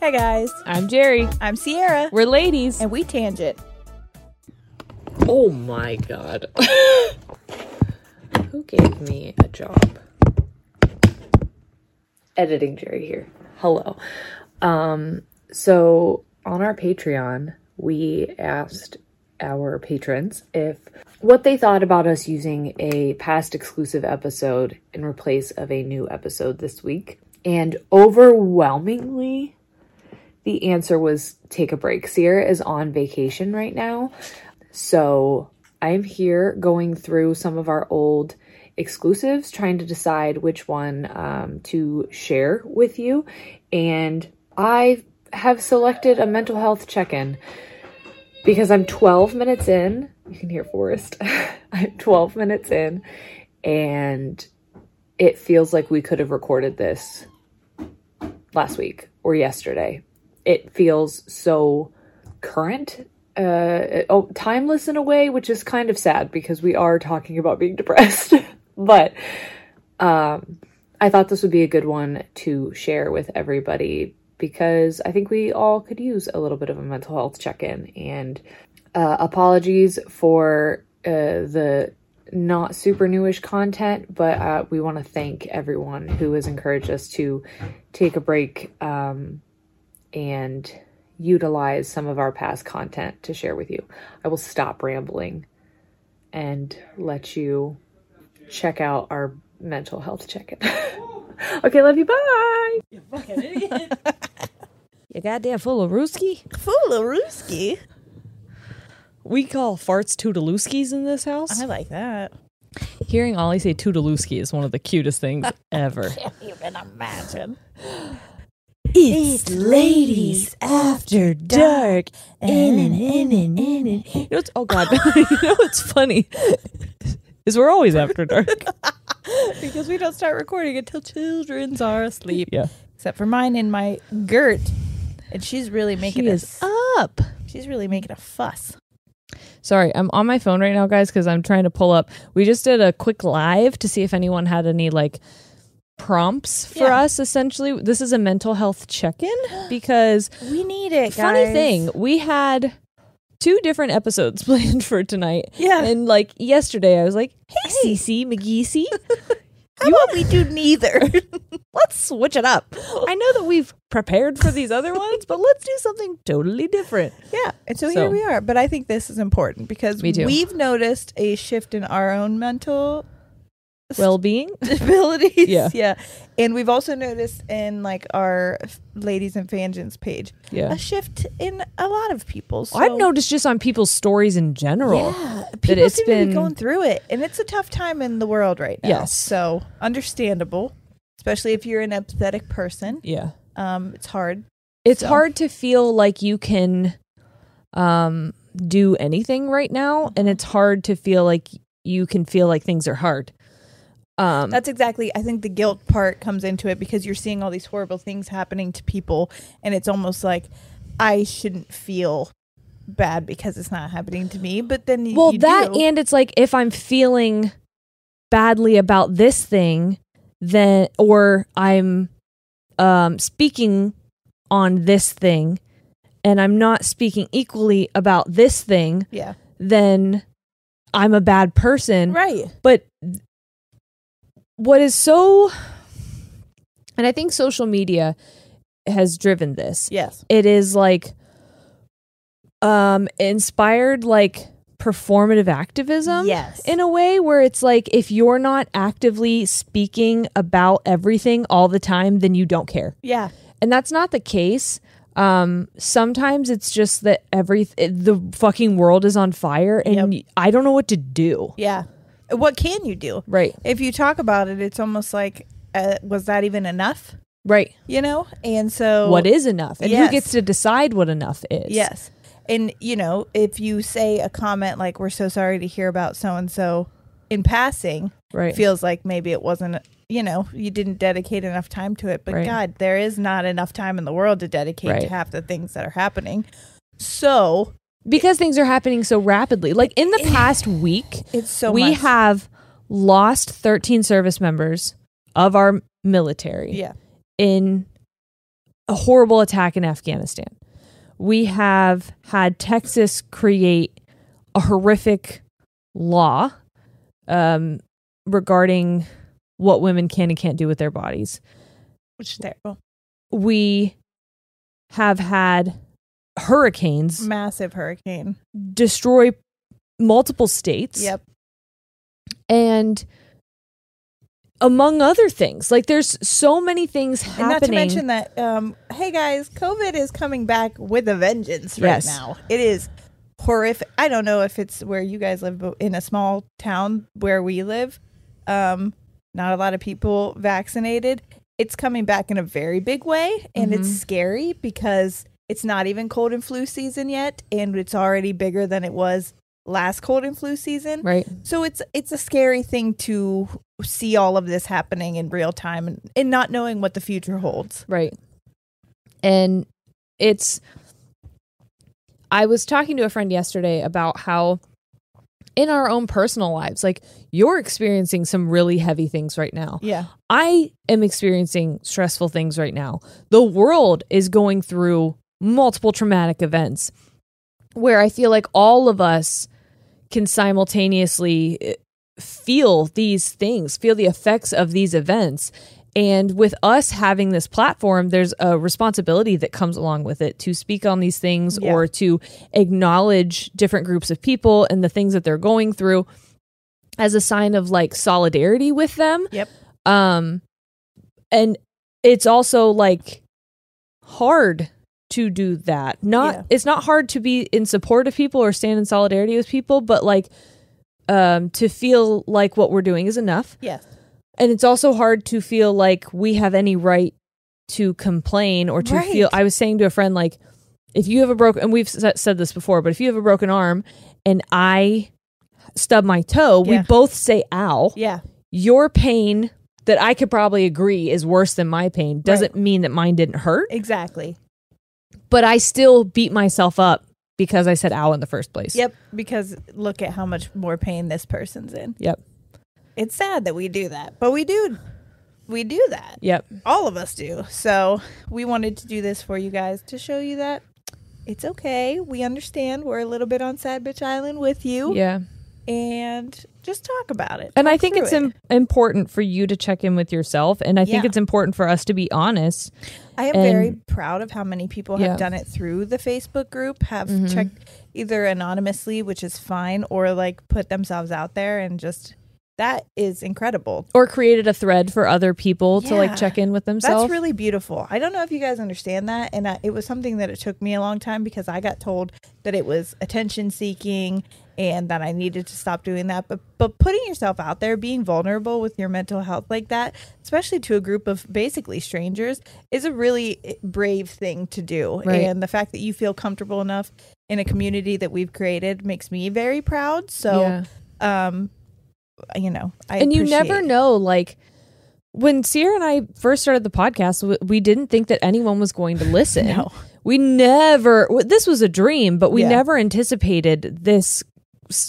Hey guys, I'm Jerry. I'm Sierra. We're Ladies and We Tangent. Oh my god. Who gave me a job? Editing Jerry here. Hello. So on our Patreon, we asked our patrons if what they thought about us using a past exclusive episode in replace of a new episode this week. And overwhelmingly, the answer was take a break. Sierra is on vacation right now. So I'm here going through some of our old exclusives, trying to decide which one to share with you. And I have selected a mental health check-in because I'm 12 minutes in. You can hear Forrest. I'm 12 minutes in and it feels like we could have recorded this last week or yesterday. It feels so current, timeless in a way, which is kind of sad because we are talking about being depressed. But I thought this would be a good one to share with everybody because I think we all could use a little bit of a mental health check-in. And apologies for the not super newish content, but we want to thank everyone who has encouraged us to take a break and utilize some of our past content to share with you. I will stop rambling and let you check out our mental health check-in. Okay, love you. Bye. You fucking idiot. You goddamn Fularooski. Fularooski. We call farts Toodalooskies in this house. I like that. Hearing Ollie say Toodalooski is one of the cutest things ever. I can't even imagine. It's Ladies After Dark. You know what's, oh God, you know what's funny is we're always after dark because we don't start recording until children are asleep. Yeah, except for mine and my Gert, and she's really making us up. She's really making a fuss. Sorry, I'm on my phone right now, guys, because I'm trying to pull up. We just did a quick live to see if anyone had any like prompts for us. Essentially, this is a mental health check-in because we need it, guys. Funny thing, we had 2 different episodes planned for tonight. Yeah. And like yesterday I was like, hey. Cece McGeesey. How about we do neither? Let's switch it up. I know that we've prepared for these other ones, but let's do something totally different. Yeah. And so here we are. But I think this is important because we've noticed a shift in our own mental well-being abilities. Yeah. And we've also noticed in like our Ladies and Tangents page a shift in a lot of people. So I've noticed just on people's stories in general that it's seem been to be going through it, and it's a tough time in the world right now. Yes. So understandable, especially if you're an empathetic person. Yeah. It's hard. It's hard to feel like you can do anything right now, and it's hard to feel like you can feel like things are hard. That's exactly, I think the guilt part comes into it, because you're seeing all these horrible things happening to people, and it's almost like I shouldn't feel bad because it's not happening to me, but then you that do. And it's like, if I'm feeling badly about this thing, then, or I'm speaking on this thing and I'm not speaking equally about this thing, then I'm a bad person. Right. But what is so, and I think social media has driven this. Yes. It is like inspired like performative activism. Yes. In a way where it's like, if you're not actively speaking about everything all the time, then you don't care. Yeah. And that's not the case. Sometimes it's just that the fucking world is on fire, and I don't know what to do. Yeah. What can you do? Right. If you talk about it, it's almost like, was that even enough? Right. You know? And so, what is enough? And who gets to decide what enough is? Yes. And, you know, if you say a comment like, we're so sorry to hear about so-and-so in passing, right, feels like maybe it wasn't, you know, you didn't dedicate enough time to it. But right, God, there is not enough time in the world to dedicate to half the things that are happening. So, because things are happening so rapidly. Like in the past week, we have lost 13 service members of our military in a horrible attack in Afghanistan. We have had Texas create a horrific law regarding what women can and can't do with their bodies, which is terrible. We have had hurricanes, massive hurricane, destroy multiple states. Yep. And among other things, like there's so many things happening. And not to mention that, hey guys, COVID is coming back with a vengeance right now. It is horrific. I don't know if it's where you guys live, but in a small town where we live, not a lot of people vaccinated. It's coming back in a very big way, and it's scary because it's not even cold and flu season yet, and it's already bigger than it was last cold and flu season. Right. So it's a scary thing to see all of this happening in real time, and not knowing what the future holds. Right. And I was talking to a friend yesterday about how in our own personal lives, like you're experiencing some really heavy things right now. Yeah. I am experiencing stressful things right now. The world is going through multiple traumatic events where I feel like all of us can simultaneously feel these things, feel the effects of these events. And with us having this platform, there's a responsibility that comes along with it to speak on these things or to acknowledge different groups of people and the things that they're going through as a sign of like solidarity with them. Yep. And it's also like hard to do that. It's not hard to be in support of people or stand in solidarity with people, but like to feel like what we're doing is enough. Yes. And it's also hard to feel like we have any right to complain or to feel. I was saying to a friend, like, if you have a broken, and we've said this before, but if you have a broken arm and I stub my toe, we both say, ow. Yeah. Your pain that I could probably agree is worse than my pain doesn't mean that mine didn't hurt. Exactly. But I still beat myself up because I said ow in the first place. Yep. Because look at how much more pain this person's in. Yep. It's sad that we do that, but we do that. Yep. All of us do. So we wanted to do this for you guys to show you that it's okay. We understand. We're a little bit on Sad Bitch Island with you. Yeah. And just talk about it. And I think it's important for you to check in with yourself. And I think it's important for us to be honest. I am very proud of how many people have done it through the Facebook group, have checked either anonymously, which is fine, or like put themselves out there and just That is incredible. Or created a thread for other people to like check in with themselves. That's really beautiful. I don't know if you guys understand that. And it was something that it took me a long time because I got told that it was attention seeking and that I needed to stop doing that. But putting yourself out there, being vulnerable with your mental health like that, especially to a group of basically strangers, is a really brave thing to do. Right. And the fact that you feel comfortable enough in a community that we've created makes me very proud. So, you know, and you never know, like when Sierra and I first started the podcast, we didn't think that anyone was going to listen. No. This was a dream, but we never anticipated this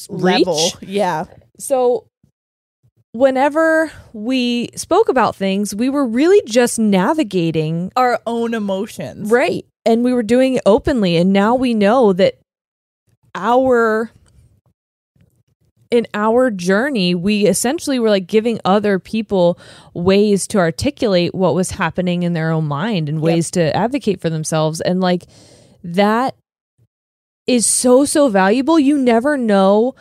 level. Yeah. So whenever we spoke about things, we were really just navigating our own emotions. Right. And we were doing it openly. And now we know that in our journey, we essentially were like giving other people ways to articulate what was happening in their own mind and ways to advocate for themselves. And like that is so, so valuable. You never know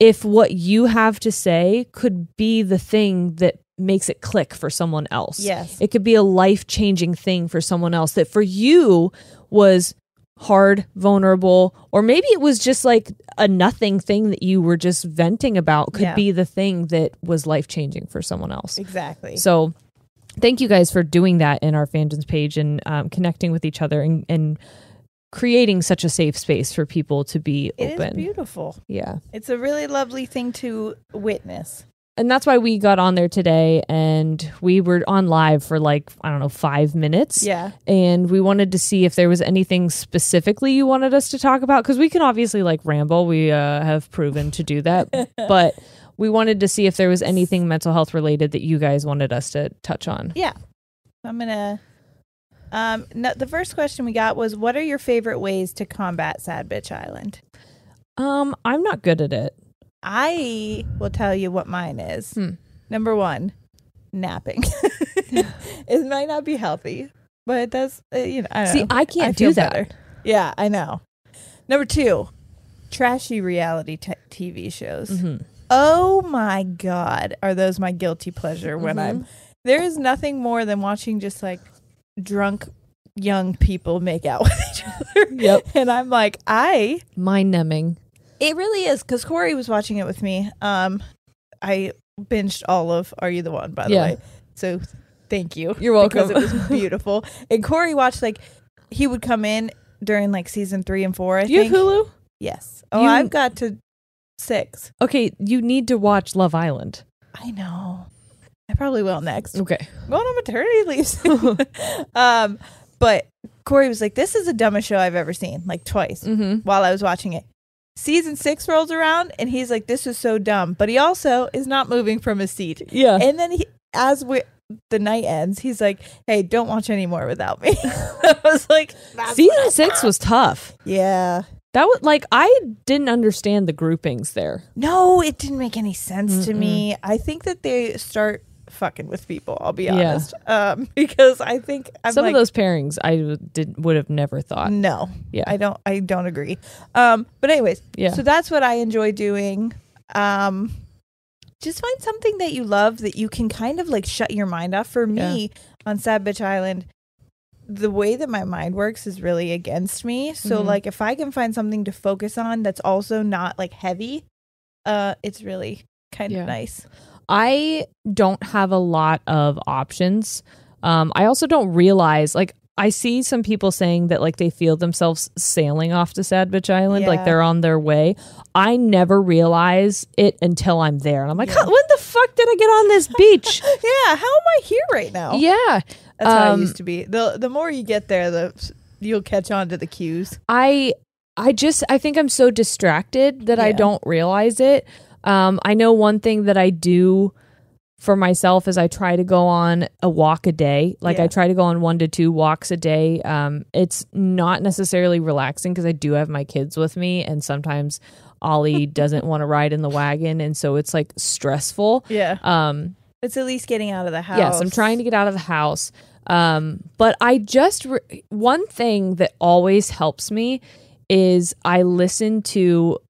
if what you have to say could be the thing that makes it click for someone else. Yes. It could be a life-changing thing for someone else that for you was hard, vulnerable, or maybe it was just like a nothing thing that you were just venting about could be the thing that was life-changing for someone else. Exactly. So thank you guys for doing that in our fandoms page and connecting with each other and creating such a safe space for people to be open. It is beautiful. Yeah. It's a really lovely thing to witness. And that's why we got on there today and we were on live for 5 minutes. Yeah. And we wanted to see if there was anything specifically you wanted us to talk about, because we can obviously ramble. We have proven to do that. But we wanted to see if there was anything mental health related that you guys wanted us to touch on. Yeah. I'm going to. The first question we got was, what are your favorite ways to combat Sad Bitch Island? I'm not good at it. I will tell you what mine is. Number one, napping. It might not be healthy, but that's, I don't know. See, I can't do that. Better. Yeah, I know. Number two, trashy reality TV shows. Mm-hmm. Oh my God, are those my guilty pleasure when there is nothing more than watching just drunk young people make out with each other. Yep. And I'm mind numbing. It really is, because Corey was watching it with me. I binged all of Are You the One, by the way. So thank you. You're welcome. Because it was beautiful. And Corey watched, he would come in during season 3 and 4, I think. Do you have Hulu? Yes. Oh, I've got to 6. Okay, you need to watch Love Island. I know. I probably will next. Okay. I'm going on maternity leave. But Corey was like, this is the dumbest show I've ever seen, twice while I was watching it. Season 6 rolls around and he's like, this is so dumb. But he also is not moving from his seat. Yeah. And then the night ends, he's like, hey, don't watch any more without me. I was like, season 6 was tough. Yeah. That was I didn't understand the groupings there. No, it didn't make any sense to me. I think that they start fucking with people, I'll be honest. Because I think some of those pairings I would have never thought. No. Yeah. I don't agree. But anyways, so that's what I enjoy doing. Just find something that you love that you can kind of shut your mind off. For me on Sad Bitch Island, the way that my mind works is really against me. So if I can find something to focus on that's also not heavy, it's really kind of nice. I don't have a lot of options. I also don't realize, I see some people saying that, they feel themselves sailing off to Sad Bitch Island, they're on their way. I never realize it until I'm there. And I'm like, when the fuck did I get on this beach? How am I here right now? Yeah. That's how I used to be. The more you get there, you'll catch on to the cues. I think I'm so distracted that I don't realize it. I know one thing that I do for myself is I try to go on a walk a day. I try to go on 1 to 2 walks a day. It's not necessarily relaxing because I do have my kids with me, and sometimes Ollie doesn't want to ride in the wagon, and so it's stressful. Yeah. It's at least getting out of the house. Yes, I'm trying to get out of the house. But I just one thing that always helps me is I listen to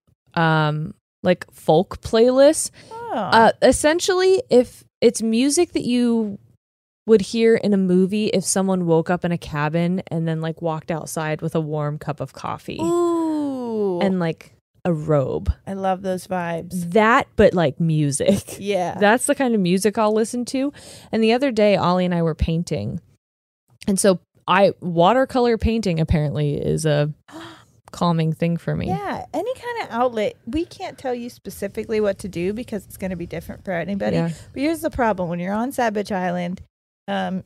like folk playlists. Oh. Essentially, if it's music that you would hear in a movie if someone woke up in a cabin and then like walked outside with a warm cup of coffee. Ooh. And like a robe. I love those vibes. That, but like music. Yeah. That's the kind of music I'll listen to. And the other day, Ollie and I were painting. And so watercolor painting apparently is a calming thing for me. Yeah, any kind of outlet. We can't tell you specifically what to do because it's going to be different for anybody. Yeah. But here's the problem. When you're on Sad Bitch Island, the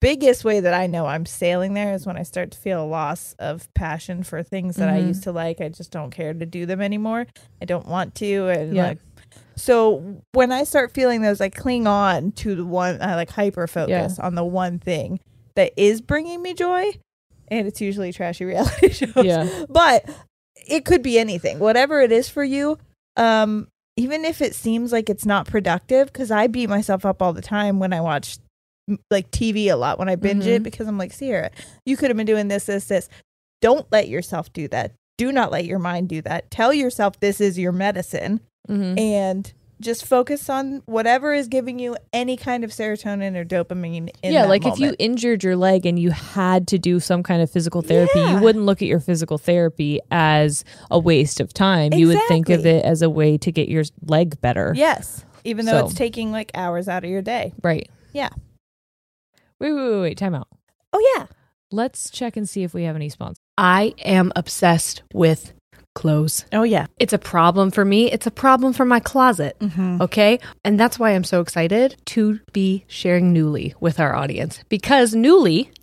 biggest way that I know I'm sailing there is when I start to feel a loss of passion for things that I used to like. I just don't care to do them anymore. I don't want to. And so when I start feeling those, I cling on to the one, I like hyper focus on the one thing that is bringing me joy. And it's usually trashy reality shows. Yeah. But it could be anything. Whatever it is for you, even if it seems like it's not productive, because I beat myself up all the time when I watch like TV a lot, when I binge it, because I'm like, Sierra, you could have been doing this, this, this. Don't let yourself do that. Do not let your mind do that. Tell yourself this is your medicine and just focus on whatever is giving you any kind of serotonin or dopamine in that like moment. If you injured your leg and you had to do some kind of physical therapy, you wouldn't look at your physical therapy as a waste of time. Exactly. You would think of it as a way to get your leg better. Yes. Even though it's taking like hours out of your day. Right. Yeah. Wait. Time out. Oh, yeah. Let's check and see if we have any sponsors. I am obsessed with clothes. Oh, yeah. It's a problem for me. It's a problem for my closet. Mm-hmm. Okay. And that's why I'm so excited to be sharing Nuuly with our audience, because Nuuly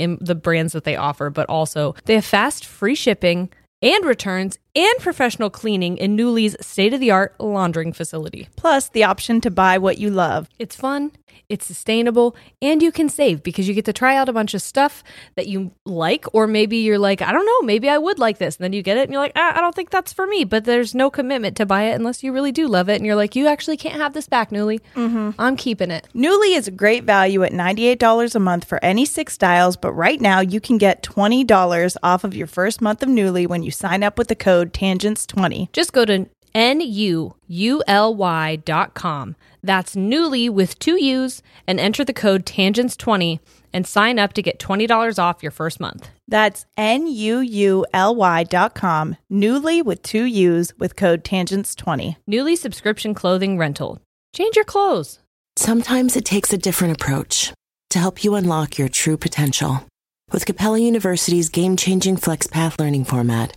in the brands that they offer, but also they have fast, free shipping and returns and professional cleaning in Nuuly's state-of-the-art laundering facility. Plus the option to buy what you love. It's fun, it's sustainable, and you can save because you get to try out a bunch of stuff that you like, or maybe you're like, I don't know, maybe I would like this. And then you get it and you're like, I don't think that's for me, but there's no commitment to buy it unless you really do love it. And you're like, you actually can't have this back, Nuuly. Mm-hmm. I'm keeping it. Nuuly is a great value at $98 a month for any 6 styles, but right now you can get $20 off of your first month of Nuuly when you sign up with the code Tangents20. Just go to NUULY.com. That's Nuuly with 2 U's and enter the code Tangents20 and sign up to get $20 off your first month. That's NUULY.com. Nuuly with 2 U's with code Tangents20. Nuuly subscription clothing rental. Change your clothes. Sometimes it takes a different approach to help you unlock your true potential. With Capella University's game-changing FlexPath learning format,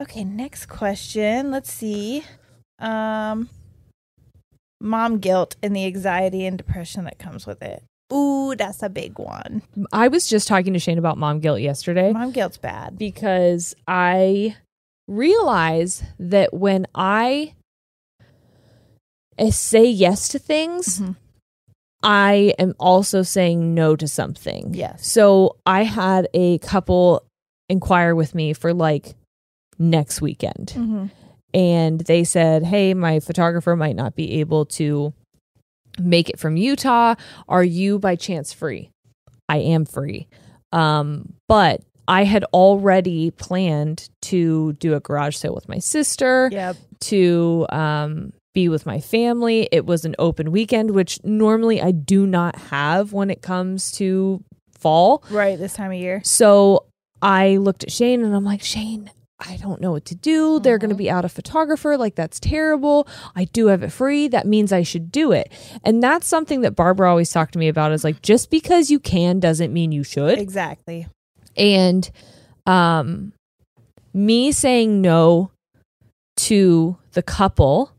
Okay, next question. Let's see. Mom guilt and the anxiety and depression that comes with it. Ooh, that's a big one. I was just talking to Shane about mom guilt yesterday. Mom guilt's bad. Because I realize that when I say yes to things, I am also saying no to something. Yes. So I had a couple inquire with me for like next weekend. And they said, hey, my photographer might not be able to make it from Utah. Are you by chance free? I am free. But I had already planned to do a garage sale with my sister, yep, to be with my family. It was an open weekend, which normally I do not have when it comes to fall. Right, this time of year. So I looked at Shane and I'm like, Shane, I don't know what to do. Mm-hmm. They're going to be out a photographer. Like, that's terrible. I do have it free. That means I should do it. And that's something that Barbara always talked to me about, is like, just because you can doesn't mean you should. Exactly. And me saying no to the couple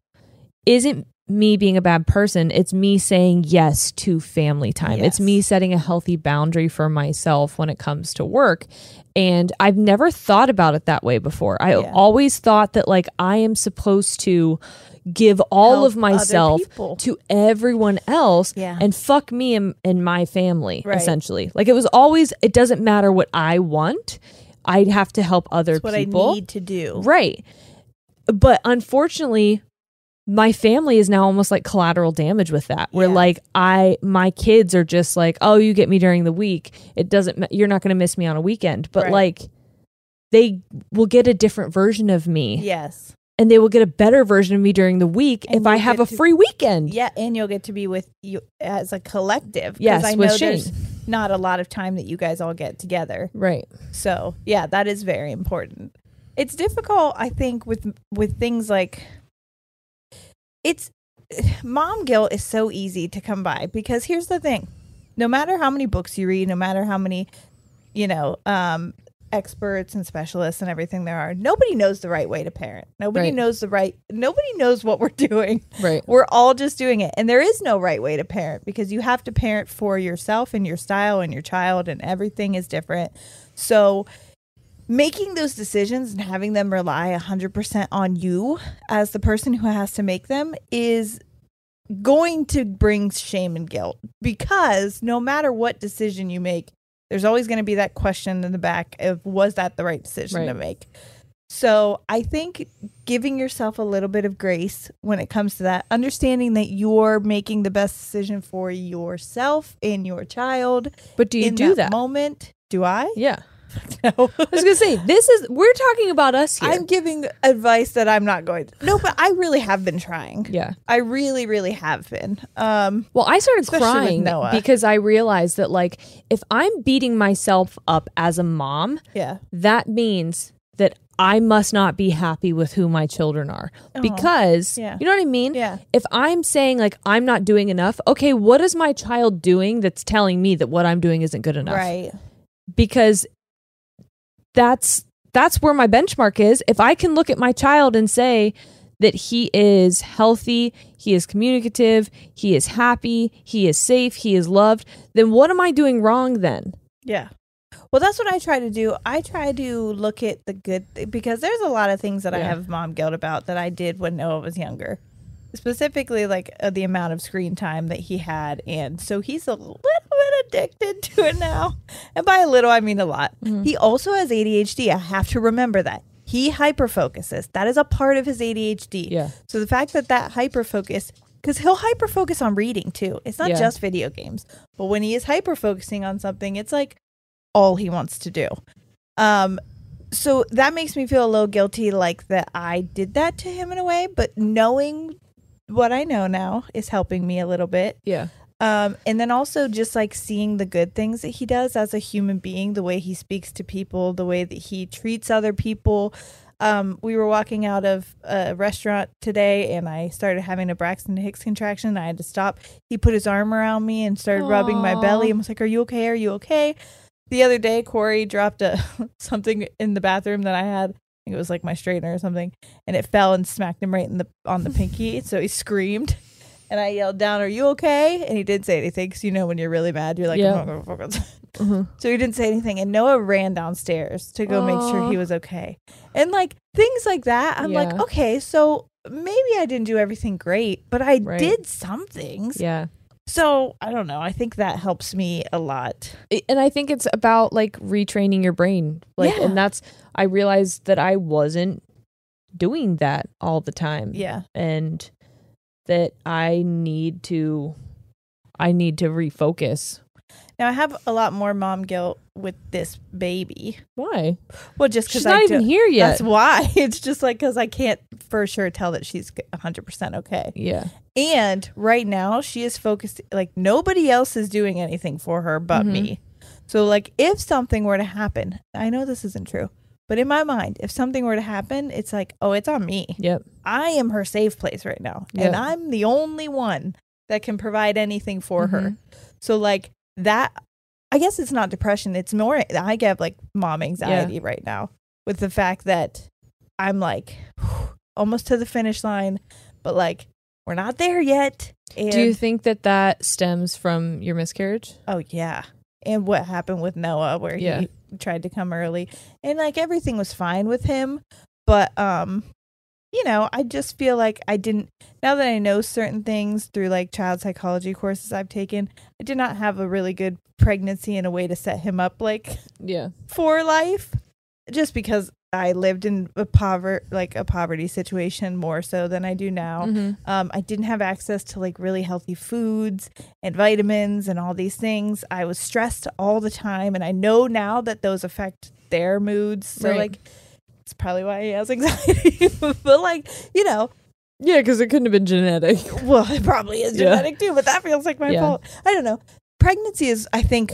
isn't me being a bad person. It's me saying yes to family time. Yes. It's me setting a healthy boundary for myself when it comes to work. And I've never thought about it that way before. I always thought that, like, I am supposed to give all of myself to everyone else, and fuck me and my family, essentially. Like, it was always, it doesn't matter what I want. I'd have to help other people. That's what I need to do. Right. But unfortunately, my family is now almost like collateral damage with that, where like my kids are just like, oh, you get me during the week. It doesn't, you're not going to miss me on a weekend, but like they will get a different version of me. Yes. And they will get a better version of me during the week, and if I have a free weekend. Yeah. And you'll get to be with you as a collective. Yes. I know with Shane. There's not a lot of time that you guys all get together. Right. So yeah, that is very important. It's difficult, I think, with things like, it's mom guilt is so easy to come by, because here's the thing. No matter how many books you read, no matter how many, you know, experts and specialists and everything there are, nobody knows the right way to parent. Nobody knows the right. Nobody knows what we're doing. Right. We're all just doing it. And there is no right way to parent, because you have to parent for yourself and your style and your child, and everything is different. So making those decisions and having them rely 100% on you as the person who has to make them is going to bring shame and guilt, because no matter what decision you make, there's always going to be that question in the back of, was that the right decision to make? So I think giving yourself a little bit of grace when it comes to that, understanding that you're making the best decision for yourself and your child. But do you do that moment? Do I? Yeah. No. I was gonna say, we're talking about us here. I'm giving advice that I'm not going to. No, but I really have been trying. Yeah, I really, really have been. Well, I started crying because I realized that, like, if I'm beating myself up as a mom, that means that I must not be happy with who my children are, because you know what I mean? Yeah. If I'm saying, like, I'm not doing enough, okay, what is my child doing that's telling me that what I'm doing isn't good enough? Right. Because that's where my benchmark is. If I can look at my child and say that he is healthy, he is communicative, he is happy, he is safe, he is loved, then what am I doing wrong then? Yeah. Well, that's what I try to do. I try to look at the good, because there's a lot of things that I have mom guilt about that I did when Noah was younger. Specifically, like, the amount of screen time that he had. And so he's a little bit addicted to it now. And by a little, I mean a lot. Mm-hmm. He also has ADHD. I have to remember that. He hyperfocuses. That is a part of his ADHD. Yeah. So the fact that hyperfocus, because he'll hyperfocus on reading too. It's not just video games. But when he is hyperfocusing on something, it's like all he wants to do. So that makes me feel a little guilty, like, that I did that to him in a way. But knowing what I know now is helping me a little bit. Yeah. And then also just, like, seeing the good things that he does as a human being, the way he speaks to people, the way that he treats other people. We were walking out of a restaurant today, and I started having a Braxton Hicks contraction. And I had to stop. He put his arm around me and started rubbing my belly and was like, are you okay? Are you okay? The other day, Corey dropped something in the bathroom that I had. It was like my straightener or something, and it fell and smacked him right on the pinky. So he screamed, and I yelled down, "Are you okay?" And he didn't say anything, because, you know, when you're really mad, you're like, mm-hmm. So he didn't say anything, and Noah ran downstairs to go make sure he was okay, and, like, things like that. I'm like, okay, so maybe I didn't do everything great, but I did some things. Yeah. So I don't know. I think that helps me a lot. And I think it's about, like, retraining your brain. Like, and that's, I realized that I wasn't doing that all the time. Yeah. And that I need to refocus. Now, I have a lot more mom guilt with this baby. Why? Well, just because she's not even here yet. That's why. It's just like because I can't for sure tell that she's 100% okay. Yeah. And right now, she is focused. Like, nobody else is doing anything for her but me. So, like, if something were to happen, I know this isn't true, but in my mind, if something were to happen, it's like, oh, it's on me. Yep. I am her safe place right now. Yep. And I'm the only one that can provide anything for her. So, like, that, I guess it's not depression. It's more, I get, like, mom anxiety right now with the fact that I'm, like, almost to the finish line, but, like, we're not there yet. And do you think that that stems from your miscarriage? Oh, yeah. And what happened with Noah, where he tried to come early, and like everything was fine with him, but you know, I just feel like I didn't, now that I know certain things through like child psychology courses I've taken, I did not have a really good pregnancy and a way to set him up like for life, just because I lived in a poverty situation more so than I do now. I didn't have access to like really healthy foods and vitamins and all these things. I was stressed all the time, and I know now that those affect their moods. So like, it's probably why he has anxiety. But like, you know, because it couldn't have been genetic. Well, it probably is genetic too, but that feels like my fault. I don't know. Pregnancy is, I think,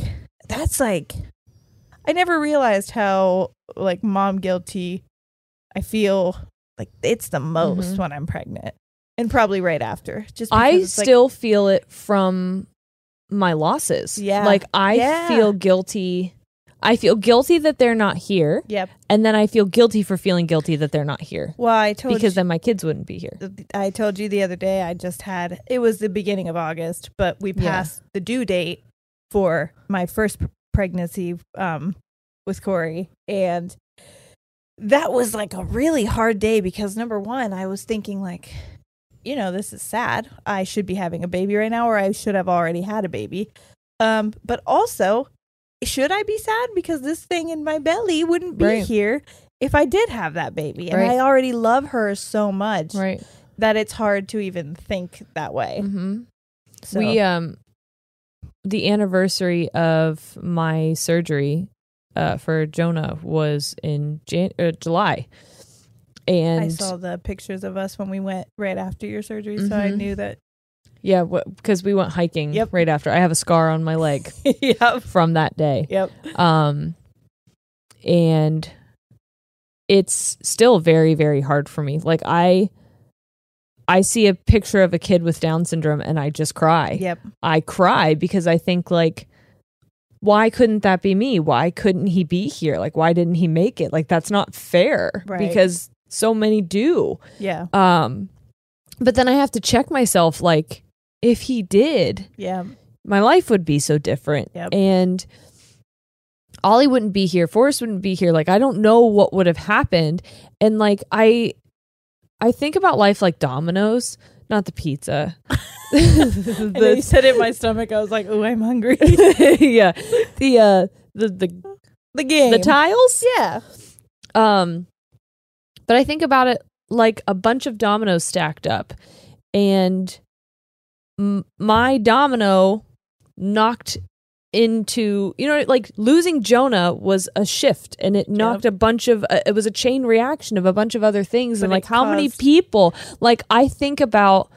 that's like, I never realized how like mom guilty I feel like it's the most when I'm pregnant, and probably right after. Just I still like, feel it from my losses. Yeah, like I feel guilty. I feel guilty that they're not here. Yep. And then I feel guilty for feeling guilty that they're not here. Well, I told you. Because then my kids wouldn't be here. I told you the other day, I just had, it was the beginning of August, but we passed the due date for my first pregnancy with Corey, and that was like a really hard day because number one, I was thinking like, you know, this is sad, I should be having a baby right now, or I should have already had a baby, but also should I be sad because this thing in my belly wouldn't be here if I did have that baby, and I already love her so much that it's hard to even think that way. So. We the anniversary of my surgery for Jonah was in July. And I saw the pictures of us when we went right after your surgery, so I knew that. Yeah, because we went hiking right after. I have a scar on my leg from that day. And it's still very, very hard for me. Like, I see a picture of a kid with Down syndrome and I just cry. I cry because I think like, why couldn't that be me? Why couldn't he be here? Like, why didn't he make it? Like, that's not fair because so many do. But then I have to check myself. Like, if he did, my life would be so different. And Ollie wouldn't be here. Forrest wouldn't be here. Like, I don't know what would have happened. And like, I think about life like dominoes, not the pizza. And then you said it in my stomach. I was like, "Oh, I'm hungry." The game, the tiles. But I think about it like a bunch of dominoes stacked up, and my domino knocked into, you know, like losing Jonah was a shift, and it knocked a bunch of it was a chain reaction of a bunch of other things, but and like how many people, like I think about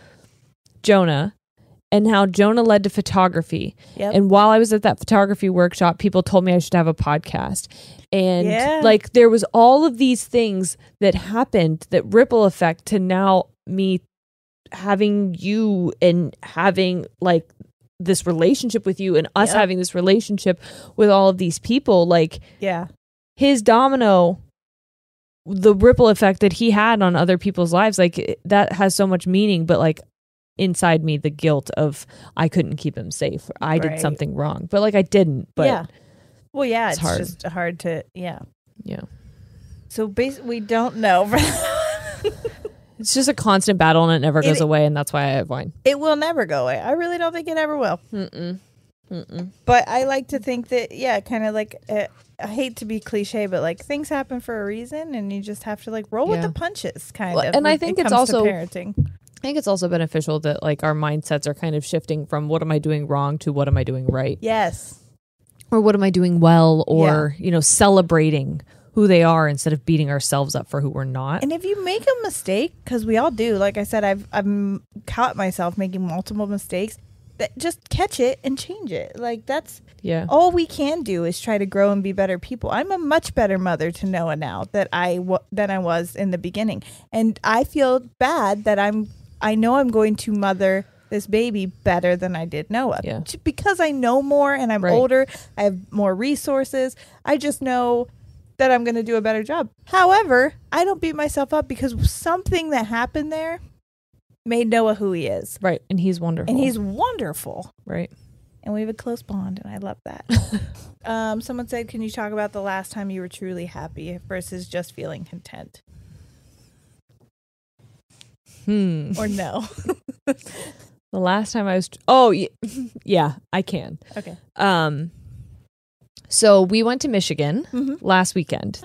Jonah and how Jonah led to photography, and while I was at that photography workshop, people told me I should have a podcast, and like there was all of these things that happened, that ripple effect to now me having you and having like this relationship with you, and us having this relationship with all of these people. Like his domino, the ripple effect that he had on other people's lives, like that has so much meaning. But like inside me, the guilt of I couldn't keep him safe, I did something wrong, but like I didn't. But well it's hard. Just hard to so basically we don't know. It's just a constant battle, and it never goes away, and that's why I have wine. It will never go away. I really don't think it ever will. But I like to think that, kind of like, I hate to be cliche, but like things happen for a reason, and you just have to like roll with the punches, kind of. And I think it's also parenting. I think it's also beneficial that like our mindsets are kind of shifting from what am I doing wrong to what am I doing right. Yes. or what am I doing well, or, you know, celebrating who they are instead of beating ourselves up for who we're not. And if you make a mistake, because we all do, like I said, I've caught myself making multiple mistakes, that just catch it and change it. Like that's all we can do is try to grow and be better people. I'm a much better mother to Noah now that than I was in the beginning. And I feel bad that I know I'm going to mother this baby better than I did Noah, because I know more and I'm older. I have more resources. I just know that I'm going to do a better job. However, I don't beat myself up because something that happened there made Noah who he is. Right. And he's wonderful. Right. And we have a close bond, and I love that. Someone said, can you talk about the last time you were truly happy versus just feeling content? Or no? The last time I was... I can. Okay. So we went to Michigan last weekend.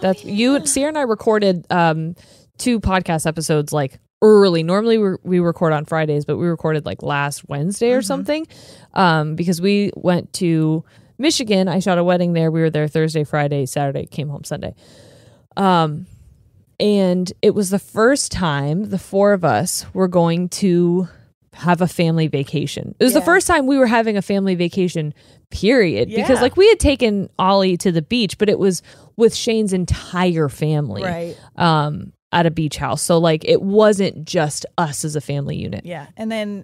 Sierra and I recorded two podcast episodes like early. Normally we record on Fridays, but we recorded like last Wednesday or something because we went to Michigan. I shot a wedding there. We were there Thursday, Friday, Saturday, came home Sunday. And it was the first time the four of us were going to have a family vacation. It was the first time we were having a family vacation, period. Yeah. Because like we had taken Ollie to the beach, but it was with Shane's entire family at a beach house. So like it wasn't just us as a family unit. Yeah. And then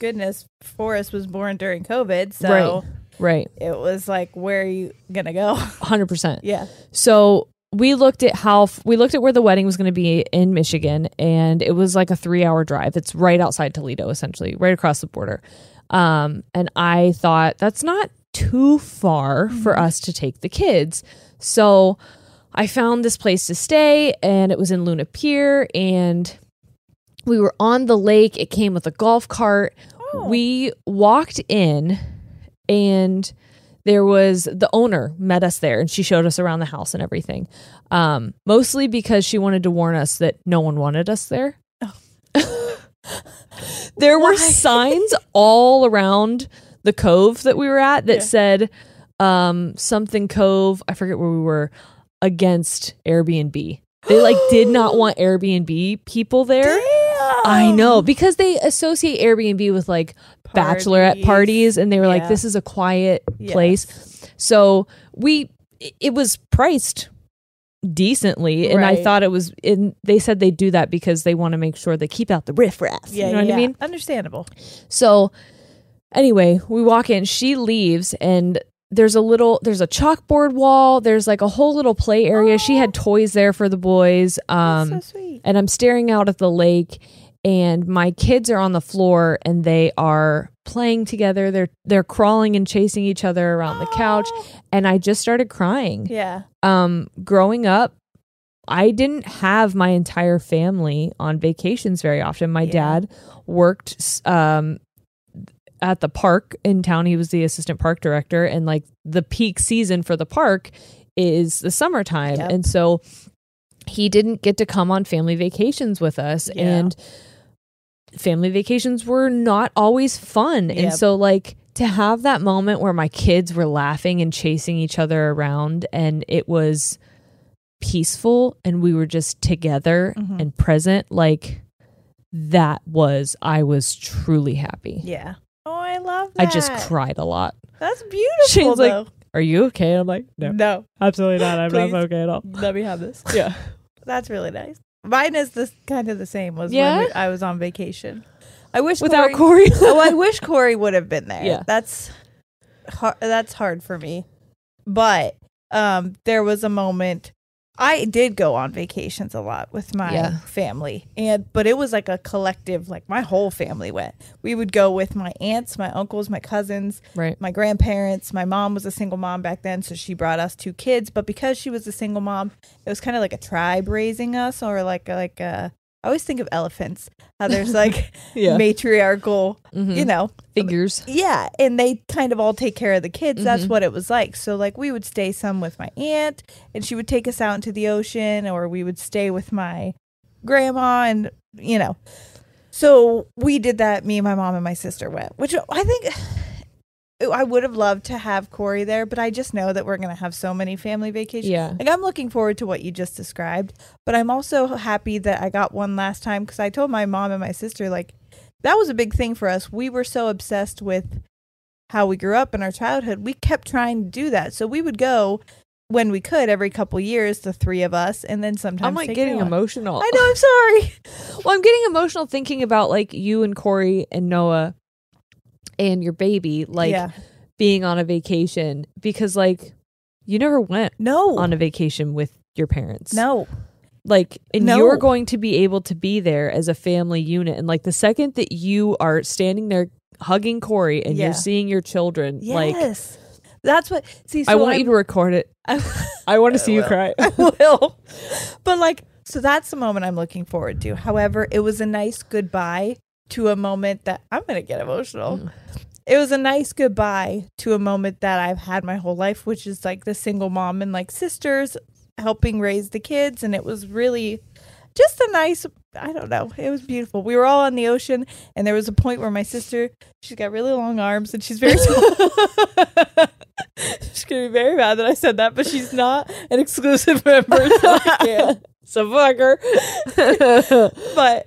goodness, Forrest was born during COVID. So it was like, where are you going to go? 100%. Yeah. So we looked at where the wedding was going to be in Michigan, and it was like a 3-hour drive. It's right outside Toledo, essentially right across the border. And I thought that's not too far for us to take the kids. So I found this place to stay, and it was in Luna Pier, and we were on the lake. It came with a golf cart. Oh. We walked in, and there was the owner met us there, and she showed us around the house and everything. Mostly because she wanted to warn us that no one wanted us there. Oh. There were signs all around the cove that we were at that said something cove. I forget where we were, against Airbnb. They like did not want Airbnb people there. Damn. I know, because they associate Airbnb with like parties. Bachelorette parties, and they were like, this is a quiet place. So it was priced decently, and I thought it was in, they said they do that because they want to make sure they keep out the riffraff. You know what I mean? Understandable. So anyway, we walk in, she leaves, and there's a chalkboard wall. There's like a whole little play area. Oh. She had toys there for the boys. That's so sweet. And I'm staring out at the lake, and my kids are on the floor, and they are playing together. They're crawling and chasing each other around the couch. And I just started crying. Yeah. Growing up, I didn't have my entire family on vacations very often. My dad worked, at the park in town. He was the assistant park director, and like the peak season for the park is the summertime. Yep. And so he didn't get to come on family vacations with us, and family vacations were not always fun. Yep. And so like to have that moment where my kids were laughing and chasing each other around, and it was peaceful, and we were just together and present, like I was truly happy. Yeah. Oh, I love that. I just cried a lot. That's beautiful. Shane's though, like, are you okay? I'm like, no, absolutely not. I'm not okay at all. Let me have this. Yeah. That's really nice. Mine is this kind of the same, was when I was on vacation. I wish without Corey. Oh, I wish Corey would have been there. Yeah. That's hard for me. But there was a moment. I did go on vacations a lot with my family, but it was like a collective, like my whole family went. We would go with my aunts, my uncles, my cousins, my grandparents. My mom was a single mom back then, so she brought us two kids. But because she was a single mom, it was kind of like a tribe raising us, or like I always think of elephants. How there's like matriarchal, you know, figures. Yeah, and they kind of all take care of the kids. That's what it was like. So like we would stay some with my aunt, and she would take us out into the ocean, or we would stay with my grandma, and you know. So we did that. Me and my mom and my sister went, which I think I would have loved to have Corey there, but I just know that we're going to have so many family vacations. Yeah. Like, I'm looking forward to what you just described, but I'm also happy that I got one last time, because I told my mom and my sister, like, that was a big thing for us. We were so obsessed with how we grew up in our childhood. We kept trying to do that. So we would go when we could every couple years, the three of us, and then sometimes I'm like getting emotional. I know, I'm sorry. Well, I'm getting emotional thinking about like you and Corey and Noah and your baby, like being on a vacation, because like you never went on a vacation with your parents. No. Like, and you're going to be able to be there as a family unit. And like the second that you are standing there hugging Corey and you're seeing your children, like that's what. See, so I want you to record it. I want to see you cry. I will. But like, so that's the moment I'm looking forward to. However, it was a nice goodbye to a moment that I'm going to get emotional. It was a nice goodbye to a moment that I've had my whole life, which is like the single mom and like sisters helping raise the kids. And it was really just a nice, I don't know, it was beautiful. We were all on the ocean, and there was a point where my sister, she's got really long arms and she's very tall. She's gonna be very mad that I said that, but she's not an exclusive member, so I can't. So fuck her. But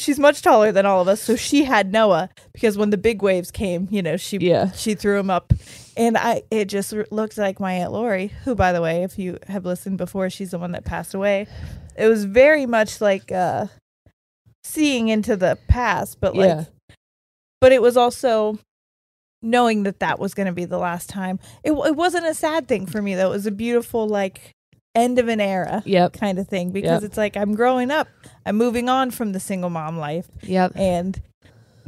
she's much taller than all of us, so she had Noah, because when the big waves came, you know, she threw him up. And it just looked like my Aunt Lori, who, by the way, if you have listened before, she's the one that passed away. It was very much like seeing into the past, but like, but it was also knowing that that was going to be the last time. It wasn't a sad thing for me, though. It was a beautiful, like, end of an era kind of thing, because it's like I'm growing up. I'm moving on from the single mom life and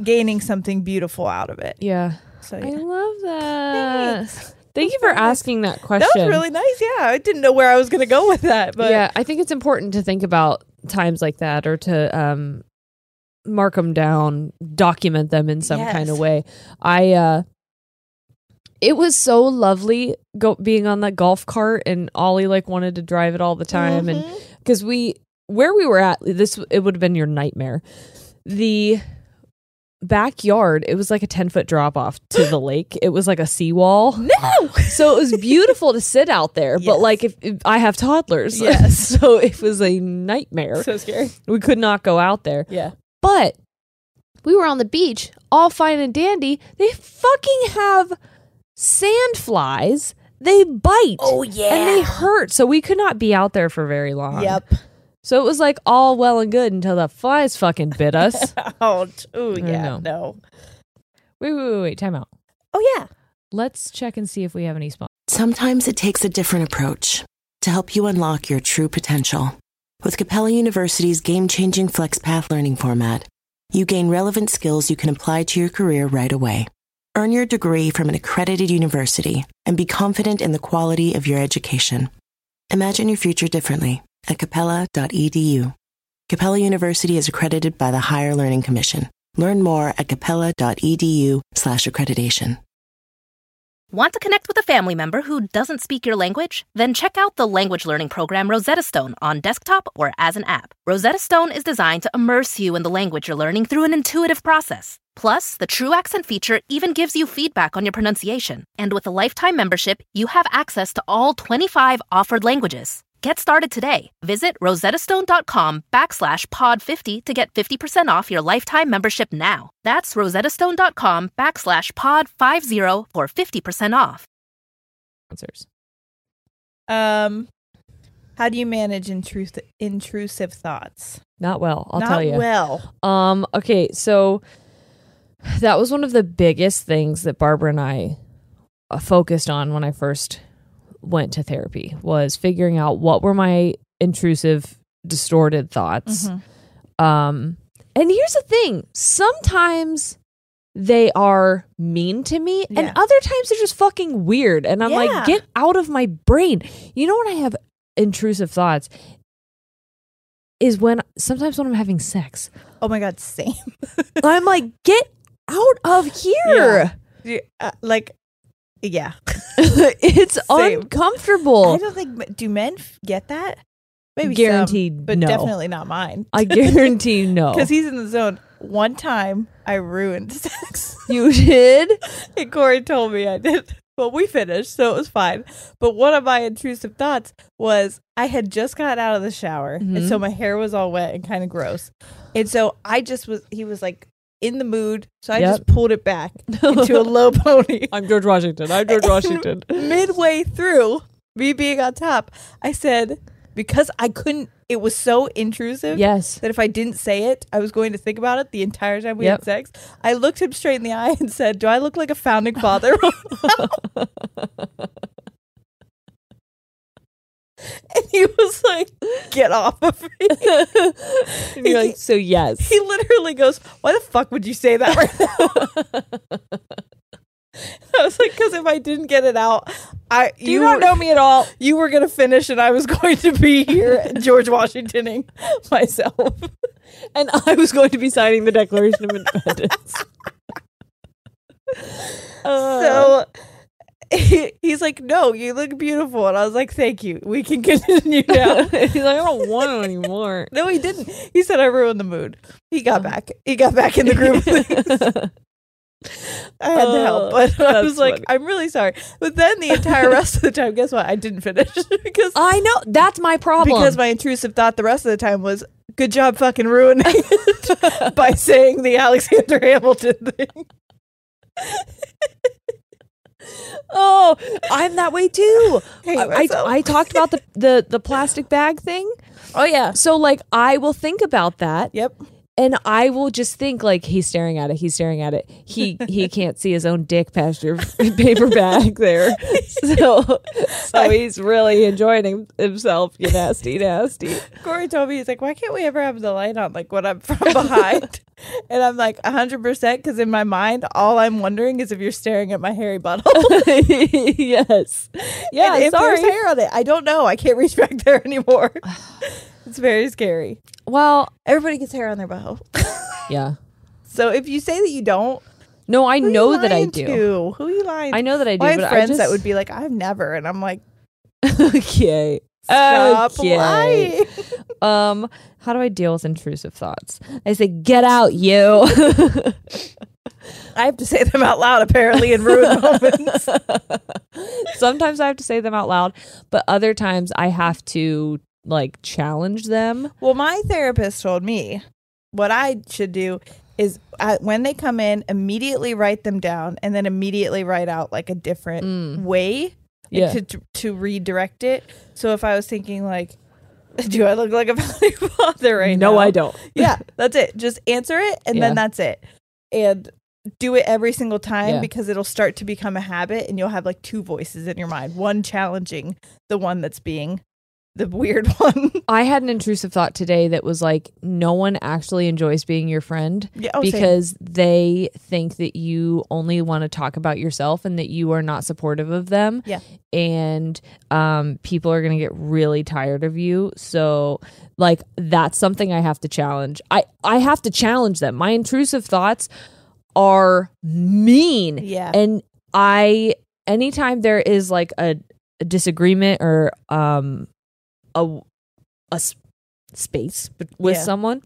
gaining something beautiful out of it. Yeah. So, yeah. I love that. Thanks. Thank you for asking that question. That was really nice. Yeah, I didn't know where I was going to go with that, but yeah, I think it's important to think about times like that, or to mark them down, document them in some kind of way. It was so lovely being on that golf cart, and Ollie like wanted to drive it all the time, and because where we were at, it would have been your nightmare. The backyard, it was like a 10-foot drop off to the lake. It was like a seawall. No, so it was beautiful to sit out there. But like, if I have toddlers, so it was a nightmare. So scary. We could not go out there. Yeah, but we were on the beach, all fine and dandy. They fucking have sand flies. They bite. Oh yeah, and they hurt. So we could not be out there for very long. Yep. So it was like all well and good until the flies fucking bit us. Ouch. Oh, yeah. No. Wait. Time out. Oh, yeah. Let's check and see if we have any sponsors. Sometimes it takes a different approach to help you unlock your true potential. With Capella University's game-changing FlexPath learning format, you gain relevant skills you can apply to your career right away. Earn your degree from an accredited university and be confident in the quality of your education. Imagine your future differently at capella.edu. Capella University is accredited by the Higher Learning Commission. Learn more at capella.edu/accreditation. Want to connect with a family member who doesn't speak your language? Then check out the language learning program Rosetta Stone on desktop or as an app. Rosetta Stone is designed to immerse you in the language you're learning through an intuitive process. Plus, the True Accent feature even gives you feedback on your pronunciation. And with a lifetime membership, you have access to all 25 offered languages. Get started today. Visit rosettastone.com/pod50 to get 50% off your lifetime membership now. That's rosettastone.com/pod50 for 50% off. Answers. How do you manage intrusive thoughts? Not well, I'll tell you. Not well. Okay, so that was one of the biggest things that Barbara and I focused on when I first went to therapy, was figuring out what were my intrusive, distorted thoughts. And here's the thing. Sometimes they are mean to me, and other times they're just fucking weird. And I'm like, get out of my brain. You know, when I have intrusive thoughts is sometimes when I'm having sex. Oh my God, same. I'm like, get out of here. Yeah. Yeah. It's same. Uncomfortable. I don't think, do men get that? Maybe guaranteed some, but definitely not mine. I guarantee no. Because he's in the zone. One time, I ruined sex. You did? And Corey told me I did. But we finished, so it was fine. But one of my intrusive thoughts was I had just gotten out of the shower. Mm-hmm. And so my hair was all wet and kind of gross. And so I just was, he was like in the mood. So I just pulled it back into a low pony. I'm George Washington. Midway through me being on top, I said, because I couldn't, it was so intrusive that if I didn't say it, I was going to think about it the entire time we had sex. I looked him straight in the eye and said, do I look like a founding father? And he was like, get off of me. And you're like, so yes. He literally goes, why the fuck would you say that right now? I was like, because if I didn't get it out, you don't know me at all. You were going to finish and I was going to be here George Washingtoning myself. And I was going to be signing the Declaration of Independence. So he's like, no, you look beautiful. And I was like, thank you. We can continue now. He's like, I don't want it anymore. No, he didn't. He said I ruined the mood. He got back. He got back in the group. I had to help, but I was like, funny. I'm really sorry. But then the entire rest of the time, guess what? I didn't finish. Because I know that's my problem. Because my intrusive thought the rest of the time was, good job fucking ruining it by saying the Alexander Hamilton thing. Oh, I'm that way too. I talked about the plastic bag thing. Oh yeah. So like I will think about that. Yep. And I will just think like, he's staring at it. He can't see his own dick past your paper bag there. So he's really enjoying himself, you nasty. Corey told me, he's like, why can't we ever have the light on like when I'm from behind? And I'm like, 100%, because in my mind, all I'm wondering is if you're staring at my hairy butthole. Yes. Yeah, and if there's hair on it, I don't know. I can't reach back there anymore. It's very scary. Well, everybody gets hair on their butthole. Yeah. So if you say that you don't. No, I know that I do. Who are you lying to? I know that I do. Well, but I have friends that would be like, I've never. And I'm like, okay. Stop lying. How do I deal with intrusive thoughts? I say, get out, you. I have to say them out loud, apparently, in rude moments. Sometimes I have to say them out loud. But other times I have to like challenge them. Well, my therapist told me what I should do is when they come in, immediately write them down and then immediately write out like a different way to redirect it. So if I was thinking like, do I look like a founding father now? No, I don't. Yeah, that's it. Just answer it and then that's it. And do it every single time because it'll start to become a habit and you'll have like two voices in your mind, one challenging the one that's being the weird one. I had an intrusive thought today that was like, no one actually enjoys being your friend because they think that you only want to talk about yourself and that you are not supportive of them. Yeah. And people are going to get really tired of you. So like, that's something I have to challenge. I have to challenge them. My intrusive thoughts are mean. Yeah. And anytime there is like a disagreement or a space with someone,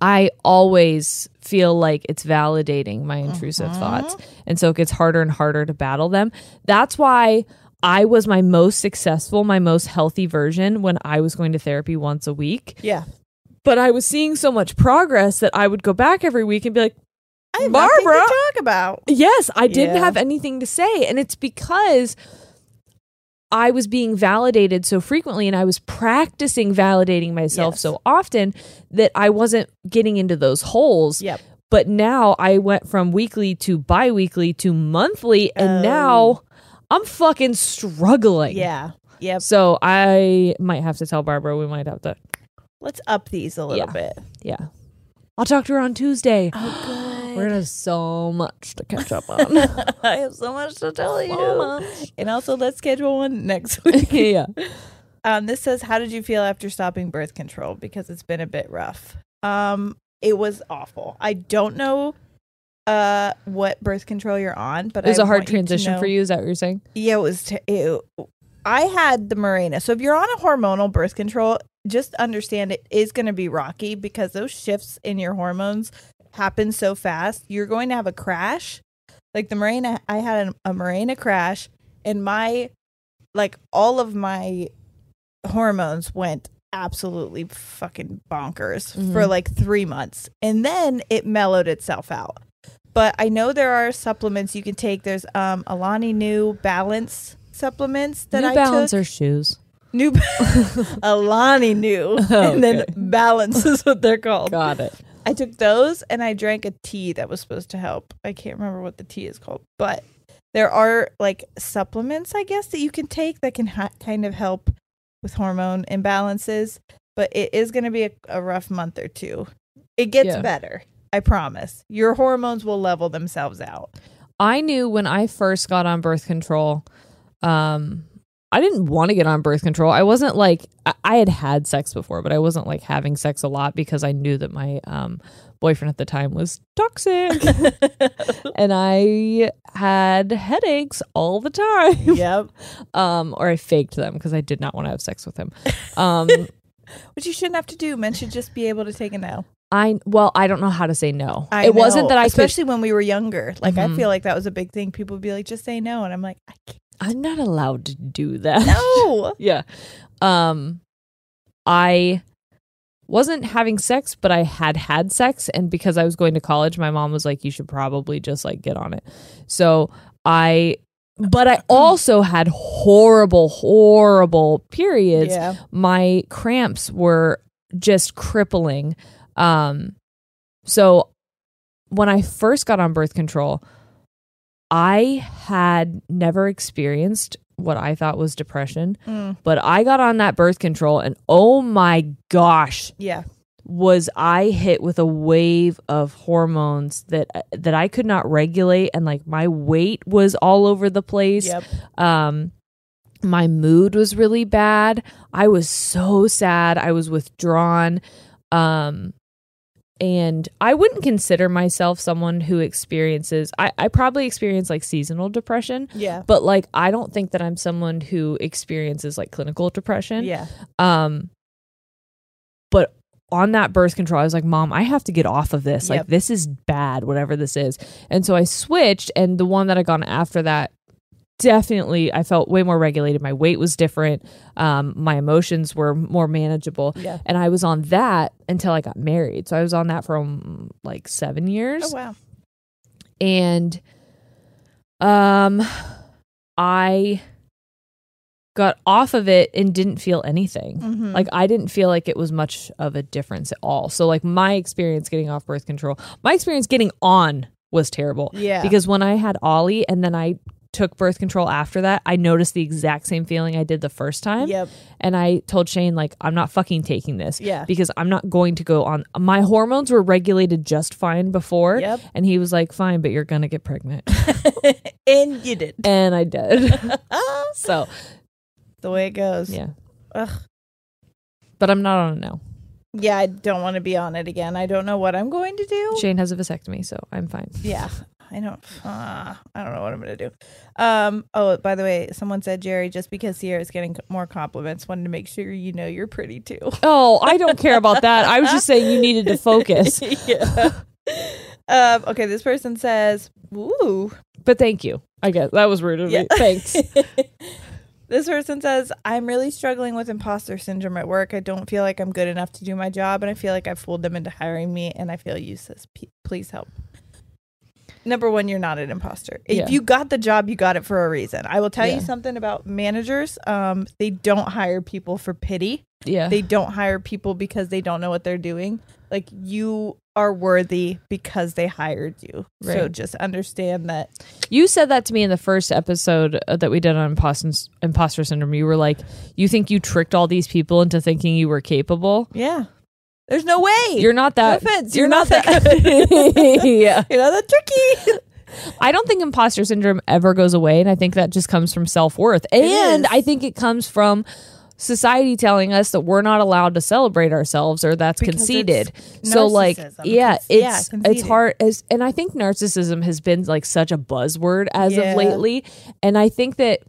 I always feel like it's validating my intrusive thoughts. And so it gets harder and harder to battle them. That's why I was my most successful, my most healthy version when I was going to therapy once a week. Yeah. But I was seeing so much progress that I would go back every week and be like, I have Barbara, nothing to talk about. Yes, I didn't have anything to say. And it's because I was being validated so frequently and I was practicing validating myself so often that I wasn't getting into those holes. Yep. But now I went from weekly to bi-weekly to monthly and now I'm fucking struggling. Yeah. Yep. So I might have to tell Barbara, we might have to. Let's up these a little bit. Yeah. I'll talk to her on Tuesday. Oh, God. We're going to have so much to catch up on. I have so much to tell you. And also, let's schedule one next week. Yeah. This says, how did you feel after stopping birth control? Because it's been a bit rough. It was awful. I don't know what birth control you're on, but it was a hard transition for you. Is that what you're saying? Yeah, it was. I had the Mirena. So if you're on a hormonal birth control, just understand it is going to be rocky because those shifts in your hormones happen so fast. You're going to have a crash. Like the Mirena, I had a Mirena crash and my, like, all of my hormones went absolutely fucking bonkers for like 3 months. And then it mellowed itself out. But I know there are supplements you can take. There's Alani New Balance supplements that I took. New Balance are shoes. Alani New. Oh, and then okay. Balance is what they're called. Got it. I took those and I drank a tea that was supposed to help. I can't remember what the tea is called. But there are like supplements, I guess, that you can take that can kind of help with hormone imbalances. But it is going to be a rough month or two. It gets better. I promise. Your hormones will level themselves out. I knew when I first got on birth control, I didn't want to get on birth control. I wasn't like, I had had sex before, but I wasn't like having sex a lot because I knew that my boyfriend at the time was toxic. And I had headaches all the time. Yep. Or I faked them because I did not want to have sex with him. Which you shouldn't have to do. Men should just be able to take a no. I don't know how to say no. Wasn't that I especially when we were younger. Like I feel like that was a big thing. People would be like, just say no. And I'm like, I can't. I'm not allowed to do that. No. Yeah. I wasn't having sex, but I had sex. And because I was going to college, my mom was like, you should probably just like get on it. So I also had horrible periods. Yeah. My cramps were just crippling. So when I first got on birth control, I had never experienced what I thought was depression, but I got on that birth control and oh my gosh, was I hit with a wave of hormones that I could not regulate. And like my weight was all over the place. Yep. My mood was really bad. I was so sad. I was withdrawn. And I wouldn't consider myself someone who experiences, I probably experience like seasonal depression. Yeah. But like, I don't think that I'm someone who experiences like clinical depression. Yeah. But on that birth control, I was like, Mom, I have to get off of this. Yep. Like, this is bad, whatever this is. And so I switched, and the one that I got on after that, definitely I felt way more regulated. My weight was different. My emotions were more manageable. Yeah. And I was on that until I got married. So I was on that for like 7 years. Oh, wow. And I got off of it and didn't feel anything. Mm-hmm. Like I didn't feel like it was much of a difference at all. So like my experience getting on was terrible. Yeah. Because when I had Ollie and then I took birth control after that, I noticed the exact same feeling I did the first time. Yep. And I told Shane, like, I'm not fucking taking this. Yeah. Because I'm not going to go on. My hormones were regulated just fine before. Yep. And he was like, fine, but you're going to get pregnant. And you did. And I did. So. The way it goes. Yeah. Ugh. But I'm not on it now. Yeah, I don't want to be on it again. I don't know what I'm going to do. Shane has a vasectomy, so I'm fine. Yeah. I don't know what I'm going to do. Oh, by the way, someone said, Jerry, just because Sierra's getting more compliments, wanted to make sure you know you're pretty too. Oh, I don't care about that. I was just saying you needed to focus. Yeah. Okay, this person says, ooh. But thank you. I guess that was rude of me. Thanks. This person says, I'm really struggling with imposter syndrome at work. I don't feel like I'm good enough to do my job, and I feel like I've fooled them into hiring me, and I feel useless. Please help. Number one, you're not an imposter. If you got the job, you got it for a reason. I will tell you something about managers. They don't hire people for pity. Yeah. They don't hire people because they don't know what they're doing. Like, you are worthy because they hired you. Right. So just understand that. You said that to me in the first episode that we did on imposter syndrome. You were like, you think you tricked all these people into thinking you were capable? Yeah. There's no way. You're not that. No offense. You're not that. Yeah. You're not that tricky. I don't think imposter syndrome ever goes away. And I think that just comes from self-worth. And I think it comes from society telling us that we're not allowed to celebrate ourselves, or that's because conceited. So like, it's hard. And I think narcissism has been like such a buzzword as of lately. And I think that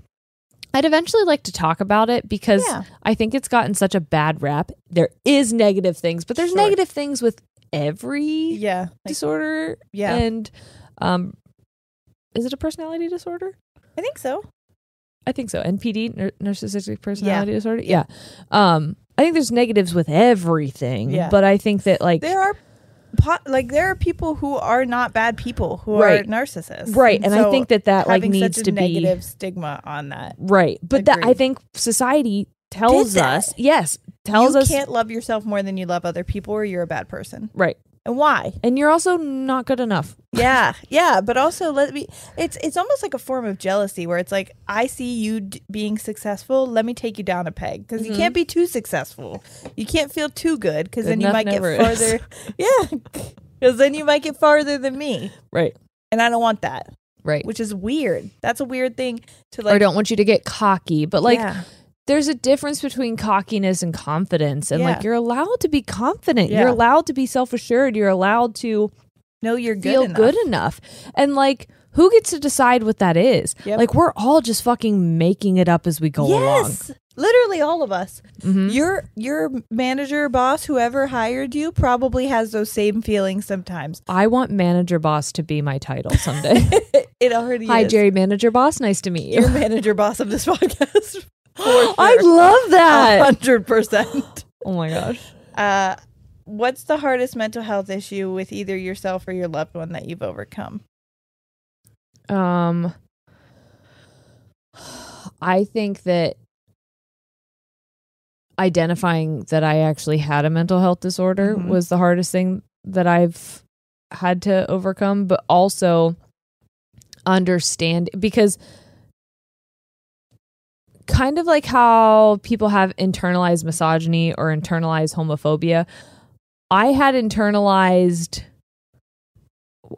I'd eventually like to talk about it because I think it's gotten such a bad rap. There is negative things, but there's negative things with every disorder. Yeah. And is it a personality disorder? I think so. NPD, narcissistic personality disorder. Yeah. I think there's negatives with everything, but I think that like there are people who are not bad people who are narcissists. Right. And so I think that like needs such a to negative be negative stigma on that. Right. But that I think society tells us, you can't love yourself more than you love other people or you're a bad person. Right. And why? And you're also not good enough. Yeah. Yeah. But also it's almost like a form of jealousy where it's like, I see you being successful. Let me take you down a peg because you can't be too successful. You can't feel too good because then you might get farther. Because then you might get farther than me. Right. And I don't want that. Right. Which is weird. That's a weird thing to like. Or I don't want you to get cocky. But like. Yeah. There's a difference between cockiness and confidence. And like, you're allowed to be confident. Yeah. You're allowed to be self-assured. You're allowed to know you're good enough. And like, who gets to decide what that is? Yep. Like, we're all just fucking making it up as we go along. Yes, literally all of us. Mm-hmm. Your manager, boss, whoever hired you probably has those same feelings sometimes. I want manager boss to be my title someday. It already is. Hi, Jerry, manager boss. Nice to meet you. You're manager boss of this podcast. Sure. I love that. 100%. Oh my gosh. What's the hardest mental health issue with either yourself or your loved one that you've overcome? I think that identifying that I actually had a mental health disorder was the hardest thing that I've had to overcome, but also understand because kind of like how people have internalized misogyny or internalized homophobia. I had internalized,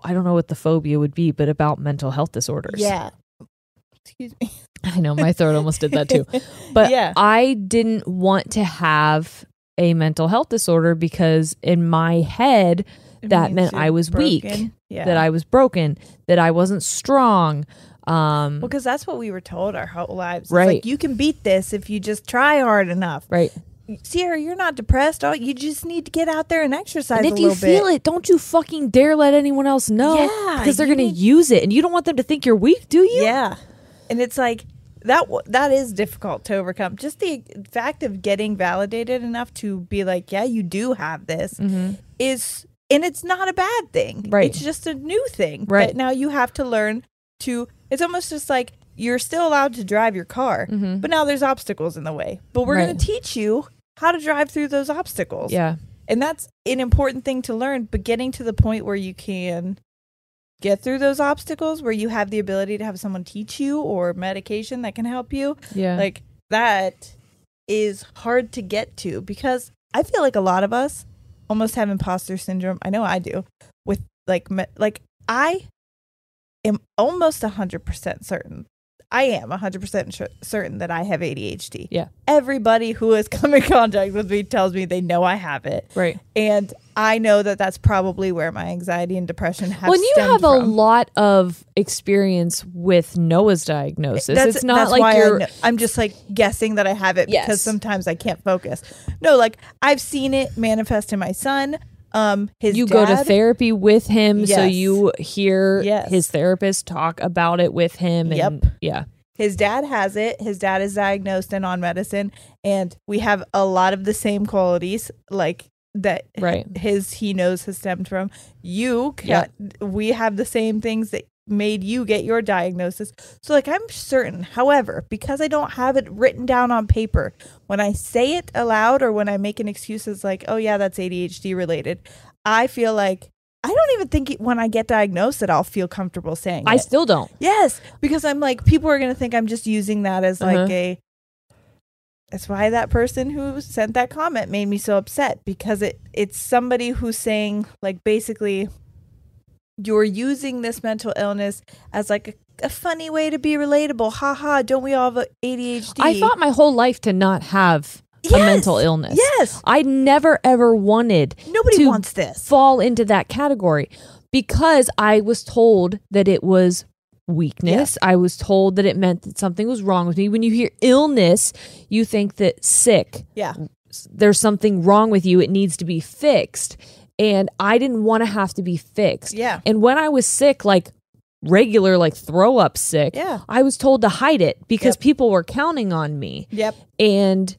I don't know what the phobia would be, but about mental health disorders. Yeah. Excuse me. I know, my throat almost did that too. But I didn't want to have a mental health disorder because in my head, that meant I was weak, that I was broken, that I wasn't strong. Well, because that's what we were told our whole lives. It's like, you can beat this if you just try hard enough. Right. Sierra, you're not depressed. Oh, you just need to get out there and exercise a little bit. And if you feel it, don't you fucking dare let anyone else know. Yeah. Because they're going to use it. And you don't want them to think you're weak, do you? Yeah. And it's like, that is difficult to overcome. Just the fact of getting validated enough to be like, yeah, you do have this is, and it's not a bad thing. Right. It's just a new thing. Right. But now you have to learn to... It's almost just like you're still allowed to drive your car, but now there's obstacles in the way. But we're going to teach you how to drive through those obstacles. Yeah. And that's an important thing to learn. But getting to the point where you can get through those obstacles, where you have the ability to have someone teach you or medication that can help you. Yeah. Like that is hard to get to because I feel like a lot of us almost have imposter syndrome. I know I do with I'm almost 100% certain. I am 100% certain that I have ADHD. Yeah. Everybody who has come in contact with me tells me they know I have it. Right. And I know that that's probably where my anxiety and depression have stemmed from. Well, you have a lot of experience with Noah's diagnosis. It's not like you're... I'm just like guessing that I have it because sometimes I can't focus. No, like I've seen it manifest in my son. His dad, go to therapy with him, so you hear his therapist talk about it with him. And, his dad has it. His dad is diagnosed and on medicine, and we have a lot of the same qualities like that. Right. He knows has stemmed from you. We have the same things that made you get your diagnosis. So like I'm certain, however, because I don't have it written down on paper, when I say it aloud or when I make an excuse as like, oh yeah, that's ADHD related, I feel like I don't even think when I get diagnosed that I'll feel comfortable saying I still don't. Yes, because I'm like, people are going to think I'm just using that as like a... That's why that person who sent that comment made me so upset, because it's somebody who's saying like basically... You're using this mental illness as like a funny way to be relatable. Ha ha, don't we all have ADHD? I fought my whole life to not have a mental illness. Yes. I never ever wanted to fall into that category because I was told that it was weakness. Yeah. I was told that it meant that something was wrong with me. When you hear illness, you think that sick. Yeah. There's something wrong with you. It needs to be fixed. And I didn't want to have to be fixed. Yeah. And when I was sick, like regular, like throw up sick, yeah, I was told to hide it because people were counting on me. Yep. And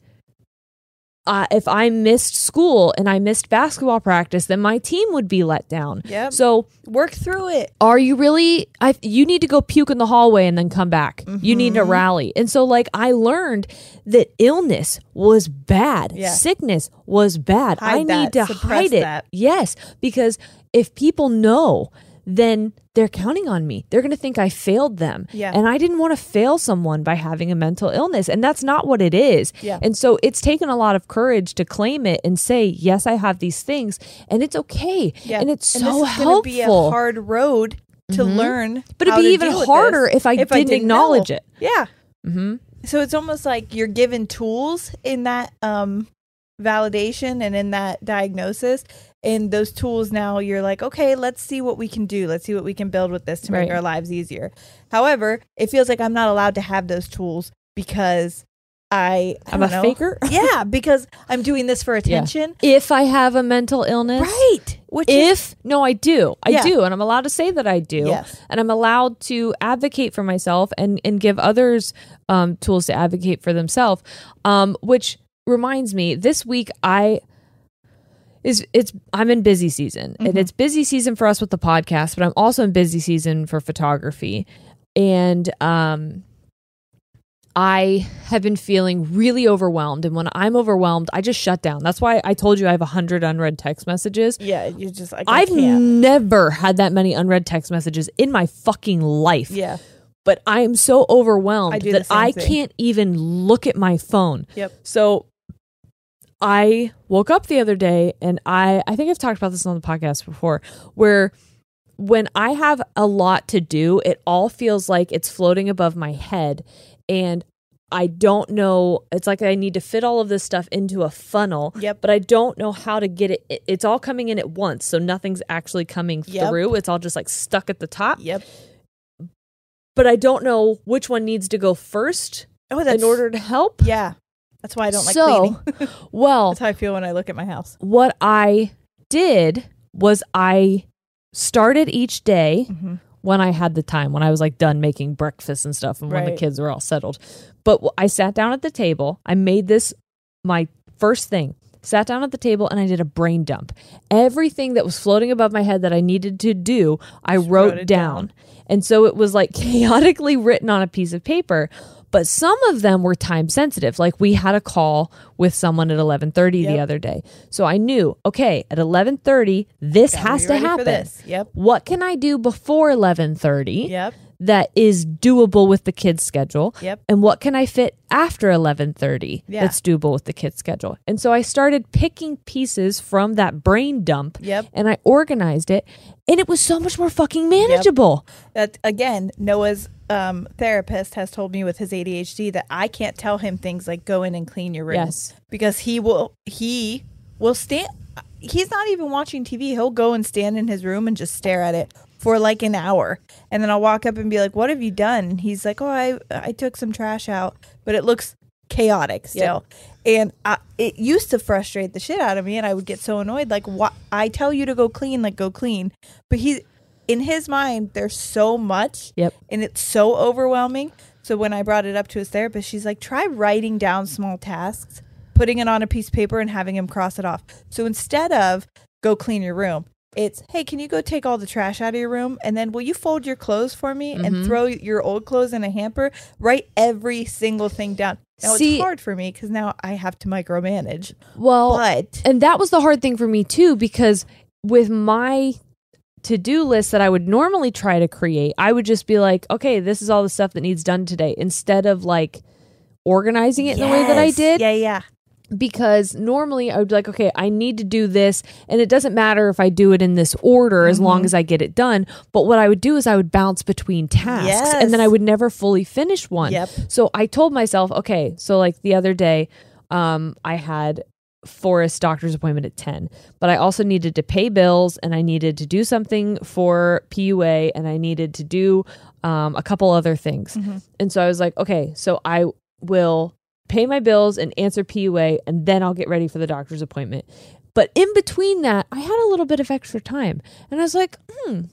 if I missed school and I missed basketball practice, then my team would be let down. Yep. So work through it. Are you really, you need to go puke in the hallway and then come back. Mm-hmm. You need to rally. And so like I learned that illness was bad. Yeah. Sickness was bad. I need to hide it. That. Yes. Because if people know, then they're counting on me. They're going to think I failed them. Yeah. And I didn't want to fail someone by having a mental illness. And that's not what it is. Yeah. And so it's taken a lot of courage to claim it and say, yes, I have these things and it's okay. Yeah. And it's so helpful. And this is going to be a hard road to learn. But it'd be even harder if I didn't acknowledge it. Yeah. Mm-hmm. So it's almost like you're given tools in that validation and in that diagnosis. And those tools now, you're like, okay, let's see what we can do. Let's see what we can build with this to make our lives easier. However, it feels like I'm not allowed to have those tools because I'm a faker. Yeah, because I'm doing this for attention. Yeah. If I have a mental illness. Right. I do. And I'm allowed to say that I do. Yes. And I'm allowed to advocate for myself and give others tools to advocate for themselves, which reminds me, this week I'm in busy season, and it's busy season for us with the podcast, but I'm also in busy season for photography. And I have been feeling really overwhelmed. And when I'm overwhelmed, I just shut down. That's why I told you I have 100 unread text messages. Yeah, you just like, I've never had that many unread text messages in my fucking life. Yeah. But I am so overwhelmed that I can't even look at my phone. Yep. So I woke up the other day and I think I've talked about this on the podcast before, where when I have a lot to do, it all feels like it's floating above my head and I don't know. It's like I need to fit all of this stuff into a funnel, but I don't know how to get it. It's all coming in at once. So nothing's actually coming through. It's all just like stuck at the top. Yep. But I don't know which one needs to go first in order to help. Yeah. That's why I don't like cleaning. That's how I feel when I look at my house. What I did was I started each day when I had the time, when I was like done making breakfast and stuff and when the kids were all settled. But I sat down at the table. I made this my first thing. Sat down at the table and I did a brain dump. Everything that was floating above my head that I needed to do, I wrote down. And so it was like chaotically written on a piece of paper. But some of them were time sensitive. Like we had a call with someone at 11:30 the other day. So I knew, okay, at 11:30, this has to happen. What can I do before 11:30 that is doable with the kids' schedule? And what can I fit after 11:30 that's doable with the kids' schedule? And so I started picking pieces from that brain dump and I organized it. And it was so much more fucking manageable. That again, Noah's therapist has told me with his ADHD that I can't tell him things like go in and clean your room because he will stand. He's not even watching TV. He'll go and stand in his room and just stare at it for like an hour. And then I'll walk up and be like, what have you done? And he's like, oh, I took some trash out, but it looks chaotic still. And it used to frustrate the shit out of me. And I would get so annoyed. Like I tell you to go clean, like go clean. But in his mind, there's so much and it's so overwhelming. So when I brought it up to his therapist, she's like, try writing down small tasks, putting it on a piece of paper and having him cross it off. So instead of go clean your room, it's, hey, can you go take all the trash out of your room? And then will you fold your clothes for me and throw your old clothes in a hamper? Write every single thing down. Now, it's hard for me because now I have to micromanage. Well, and that was the hard thing for me too, because with my to-do list that I would normally try to create, I would just be like, okay, this is all the stuff that needs done today, instead of like organizing it in the way that I did. Yeah. Because normally I would be like, okay, I need to do this. And it doesn't matter if I do it in this order as long as I get it done. But what I would do is I would bounce between tasks and then I would never fully finish one. So I told myself, okay, so like the other day I had Forrest's doctor's appointment at 10, but I also needed to pay bills and I needed to do something for PUA and I needed to do a couple other things. Mm-hmm. And so I was like, okay, so I will pay my bills and answer PUA, and then I'll get ready for the doctor's appointment. But in between that, I had a little bit of extra time. And I was like,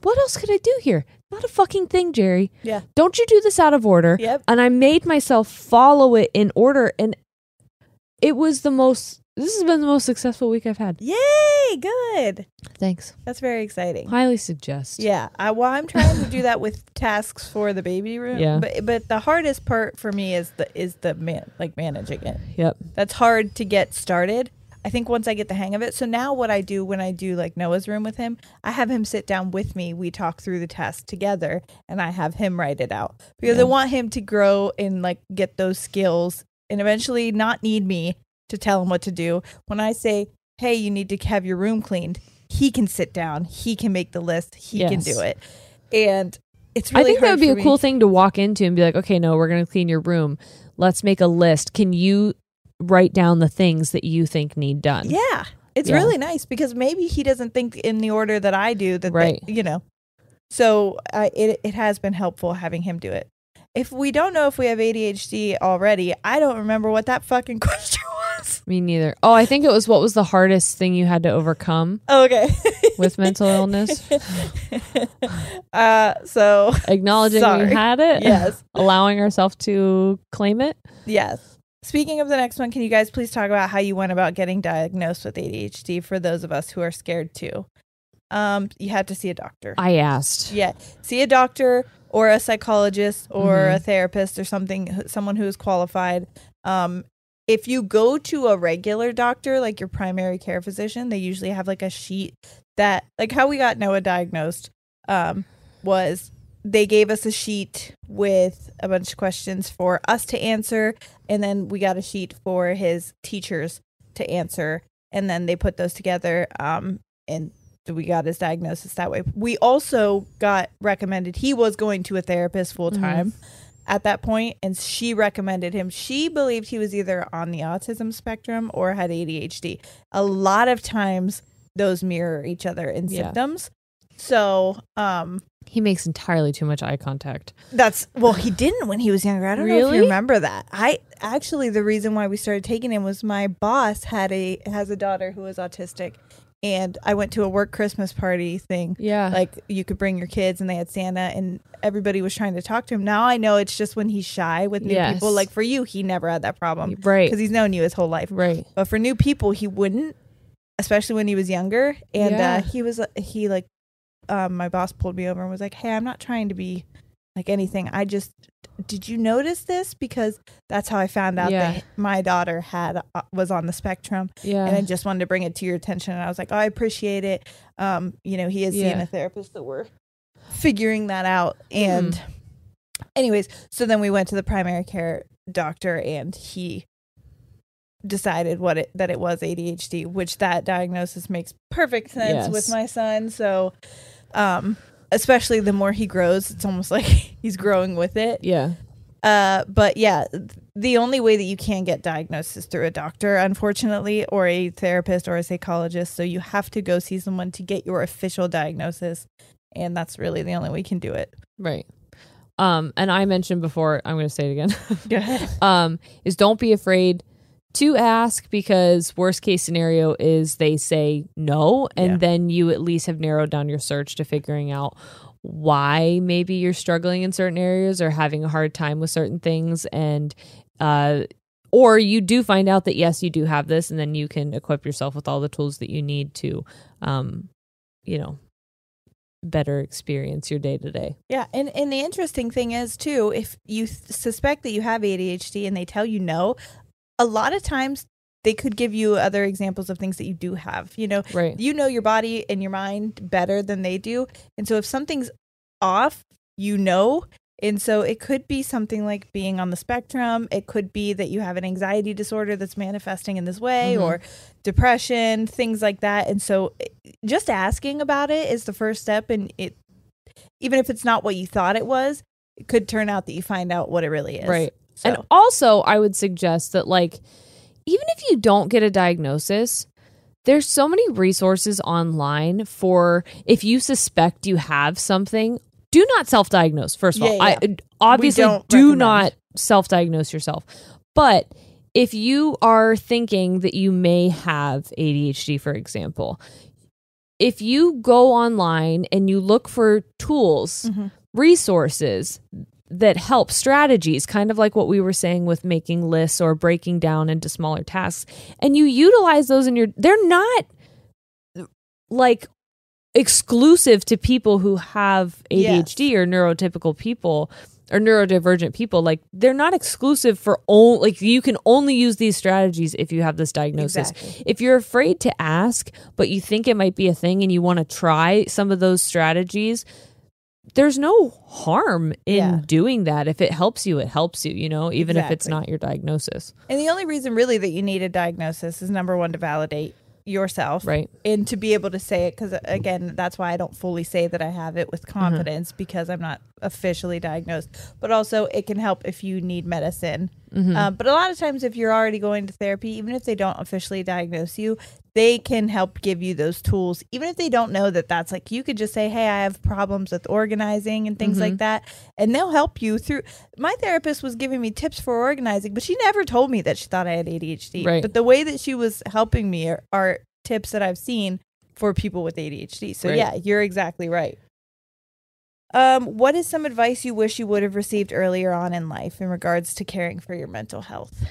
what else could I do here? Not a fucking thing, Jerry. Yeah. Don't you do this out of order. Yep. And I made myself follow it in order. And it was the most, this has been the most successful week I've had. Yay, good. Thanks. That's very exciting. Highly suggest. Yeah. Well, I'm trying to do that with tasks for the baby room. Yeah. But the hardest part for me is managing it. Yep. That's hard to get started. I think once I get the hang of it. So now what I do when I do like Noah's room with him, I have him sit down with me. We talk through the task together and I have him write it out because I want him to grow and like get those skills and eventually not need me to tell him what to do. When I say, hey, you need to have your room cleaned, he can sit down. He can make the list. He can do it. And it's really hard. I think that would be a cool thing to walk into and be like, okay, no, we're going to clean your room. Let's make a list. Can you write down the things that you think need done? Yeah. It's really nice because maybe he doesn't think in the order that I do that, right. You know. So it has been helpful having him do it. If we don't know if we have ADHD already, I don't remember what that fucking question was. Me neither. Oh, I think it was what was the hardest thing you had to overcome. Oh, okay. With mental illness. So acknowledging we had it. Yes. Allowing ourselves to claim it. Yes. Speaking of the next one, can you guys please talk about how you went about getting diagnosed with ADHD for those of us who are scared too? You had to see a doctor. I asked. Yeah. See a doctor or a psychologist or a therapist or something, someone who is qualified. If you go to a regular doctor, like your primary care physician, they usually have like a sheet that, like how we got Noah diagnosed was... They gave us a sheet with a bunch of questions for us to answer. And then we got a sheet for his teachers to answer. And then they put those together and we got his diagnosis that way. We also got recommended. He was going to a therapist full time at that point, and she recommended him. She believed he was either on the autism spectrum or had ADHD. A lot of times those mirror each other in symptoms. So, he makes entirely too much eye contact. He didn't when he was younger. I don't know if you remember that. The reason why we started taking him was my boss has a daughter who was autistic, and I went to a work Christmas party thing. Yeah. Like you could bring your kids and they had Santa and everybody was trying to talk to him. Now I know it's just when he's shy with new people. Like for you, he never had that problem. Right. Because he's known you his whole life. Right. But for new people, he wouldn't, especially when he was younger. And my boss pulled me over and was like, hey, I'm not trying to be like anything. I just, did you notice this? Because that's how I found out that my daughter was on the spectrum. Yeah. And I just wanted to bring it to your attention. And I was like, oh, I appreciate it. He is seeing a therapist that we're figuring that out. And anyways, so then we went to the primary care doctor and he decided that it was ADHD, which that diagnosis makes perfect sense with my son. So, especially the more he grows, it's almost like he's growing with it. Yeah. The only way that you can get diagnosed is through a doctor, unfortunately, or a therapist or a psychologist. So you have to go see someone to get your official diagnosis. And that's really the only way you can do it. Right. And I mentioned before, I'm going to say it again, go ahead. Is don't be afraid to ask, because worst case scenario is they say no, and then you at least have narrowed down your search to figuring out why maybe you're struggling in certain areas or having a hard time with certain things, and or you do find out that yes, you do have this, and then you can equip yourself with all the tools that you need to better experience your day to day. Yeah. And the interesting thing is too, if you suspect that you have ADHD and they tell you no, a lot of times they could give you other examples of things that you do have, right. You know your body and your mind better than they do. And so if something's off, and so it could be something like being on the spectrum. It could be that you have an anxiety disorder that's manifesting in this way or depression, things like that. And so just asking about it is the first step. And even if it's not what you thought it was, it could turn out that you find out what it really is. Right. So. And also, I would suggest that, even if you don't get a diagnosis, there's so many resources online for if you suspect you have something, do not self-diagnose, first of all. Yeah. I obviously do not self-diagnose yourself. But if you are thinking that you may have ADHD, for example, if you go online and you look for tools, mm-hmm. resources that help, strategies, kind of like what we were saying with making lists or breaking down into smaller tasks, and you utilize those in your, they're not like exclusive to people who have ADHD, yes. or neurotypical people or neurodivergent people. Like, they're not exclusive for only, like, you can only use these strategies if you have this diagnosis. Exactly. If you're afraid to ask, but you think it might be a thing and you want to try some of those strategies, there's no harm in doing that. If it helps you, it helps you, you know, even if it's not your diagnosis. And the only reason really that you need a diagnosis is, number one, to validate yourself, right, and to be able to say it, because again, that's why I don't fully say that I have it with confidence, mm-hmm. because I'm not officially diagnosed, but also it can help if you need medicine, mm-hmm. But a lot of times if you're already going to therapy, even if they don't officially diagnose you, they can help give you those tools, even if they don't know that that's, like, you could just say, hey, I have problems with organizing and things mm-hmm. like that, and they'll help you through. My therapist was giving me tips for organizing, but she never told me that she thought I had ADHD, right. But the way that she was helping me are tips that I've seen for people with ADHD, so right. Yeah, you're exactly right. What is some advice you wish you would have received earlier on in life in regards to caring for your mental health?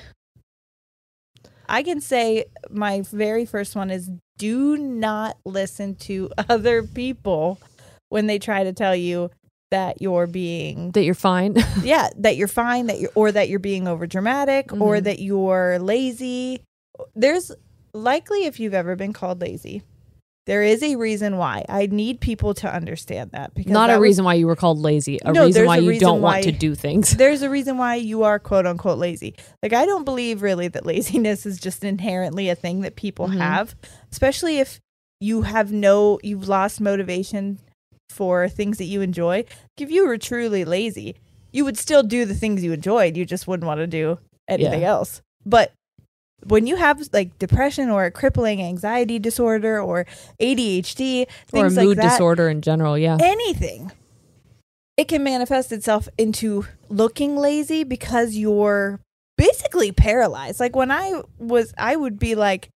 I can say my very first one is, do not listen to other people when they try to tell you that you're fine. Yeah, that you're fine, that you're being over dramatic, mm-hmm. or that you're lazy. There's likely, if you've ever been called lazy, there is a reason why. I need people to understand that. Because not a reason why you were called lazy. A reason why you don't want to do things. There's a reason why you are quote unquote lazy. Like, I don't believe really that laziness is just inherently a thing that people mm-hmm. have, especially if you have you've lost motivation for things that you enjoy. Like, if you were truly lazy, you would still do the things you enjoyed. You just wouldn't want to do anything else. But when you have like depression or a crippling anxiety disorder or ADHD, or a mood disorder in general, anything, it can manifest itself into looking lazy because you're basically paralyzed. Like, when I would be like,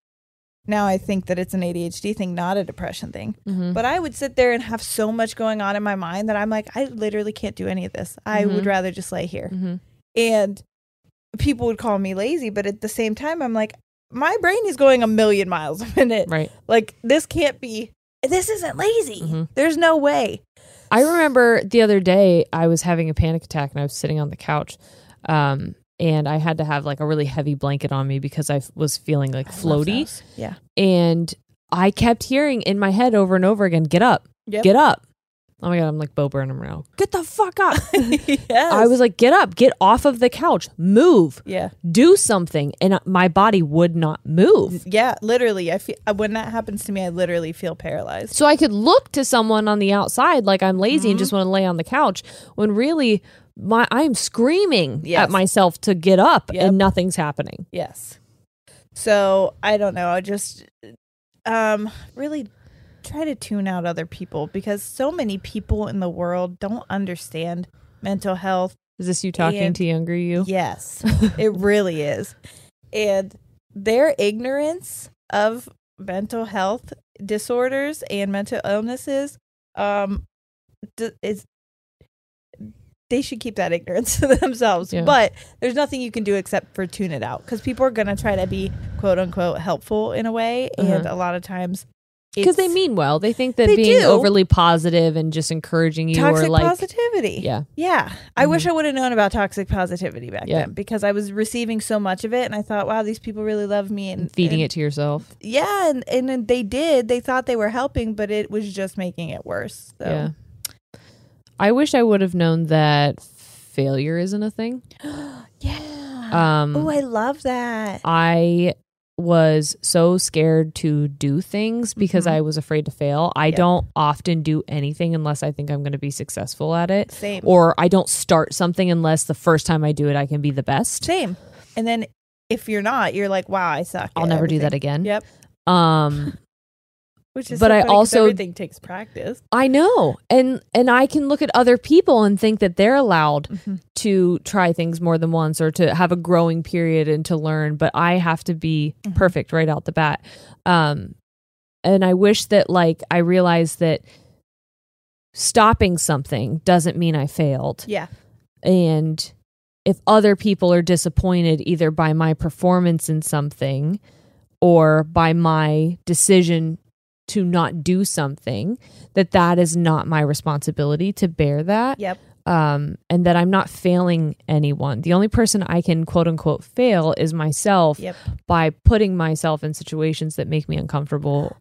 now I think that it's an ADHD thing, not a depression thing. Mm-hmm. But I would sit there and have so much going on in my mind that I'm like, I literally can't do any of this. I mm-hmm. would rather just lay here. Mm-hmm. And people would call me lazy, but at the same time, I'm like, my brain is going a million miles a minute. Right. Like, this isn't lazy. Mm-hmm. There's no way. I remember the other day I was having a panic attack and I was sitting on the couch, and I had to have like a really heavy blanket on me because I was feeling like floaty. Yeah. And I kept hearing in my head over and over again, get up, get up. Oh my God, I'm like Bo Burnham now. Get the fuck up. Yes. I was like, get up, get off of the couch, move, do something. And my body would not move. Yeah, literally. I feel, when that happens to me, I literally feel paralyzed. So I could look to someone on the outside like I'm lazy mm-hmm. and just want to lay on the couch, when really I'm screaming at myself to get up and nothing's happening. Yes. So I don't know. I just really try to tune out other people, because so many people in the world don't understand mental health. Is this you talking to younger you? Yes, it really is. And their ignorance of mental health disorders and mental illnesses, they should keep that ignorance to themselves. Yeah. But there's nothing you can do except for tune it out, because people are going to try to be quote unquote helpful in a way. Uh-huh. And a lot of times, because they mean well. They think that being overly positive and just encouraging you, toxic or like positivity. Yeah. Yeah. Mm-hmm. I wish I would have known about toxic positivity back then, because I was receiving so much of it and I thought, wow, these people really love me. And feeding it to yourself. Yeah. And they did. They thought they were helping, but it was just making it worse. So. Yeah. I wish I would have known that failure isn't a thing. Yeah. Oh, I love that. I was so scared to do things because mm-hmm. I was afraid to fail. I don't often do anything unless I think I'm going to be successful at it. Same. Or I don't start something unless the first time I do it, I can be the best. Same. And then if you're not, you're like, wow, I suck. I'll never do that again. Yep. Which is, but I also, everything takes practice. I know. And I can look at other people and think that they're allowed mm-hmm. to try things more than once or to have a growing period and to learn, but I have to be mm-hmm. perfect right out the bat. And I wish that, like, I realized that stopping something doesn't mean I failed. Yeah. And if other people are disappointed either by my performance in something or by my decision to not do something, that is not my responsibility to bear that. Yep. And that I'm not failing anyone. The only person I can quote unquote fail is myself yep. by putting myself in situations that make me uncomfortable.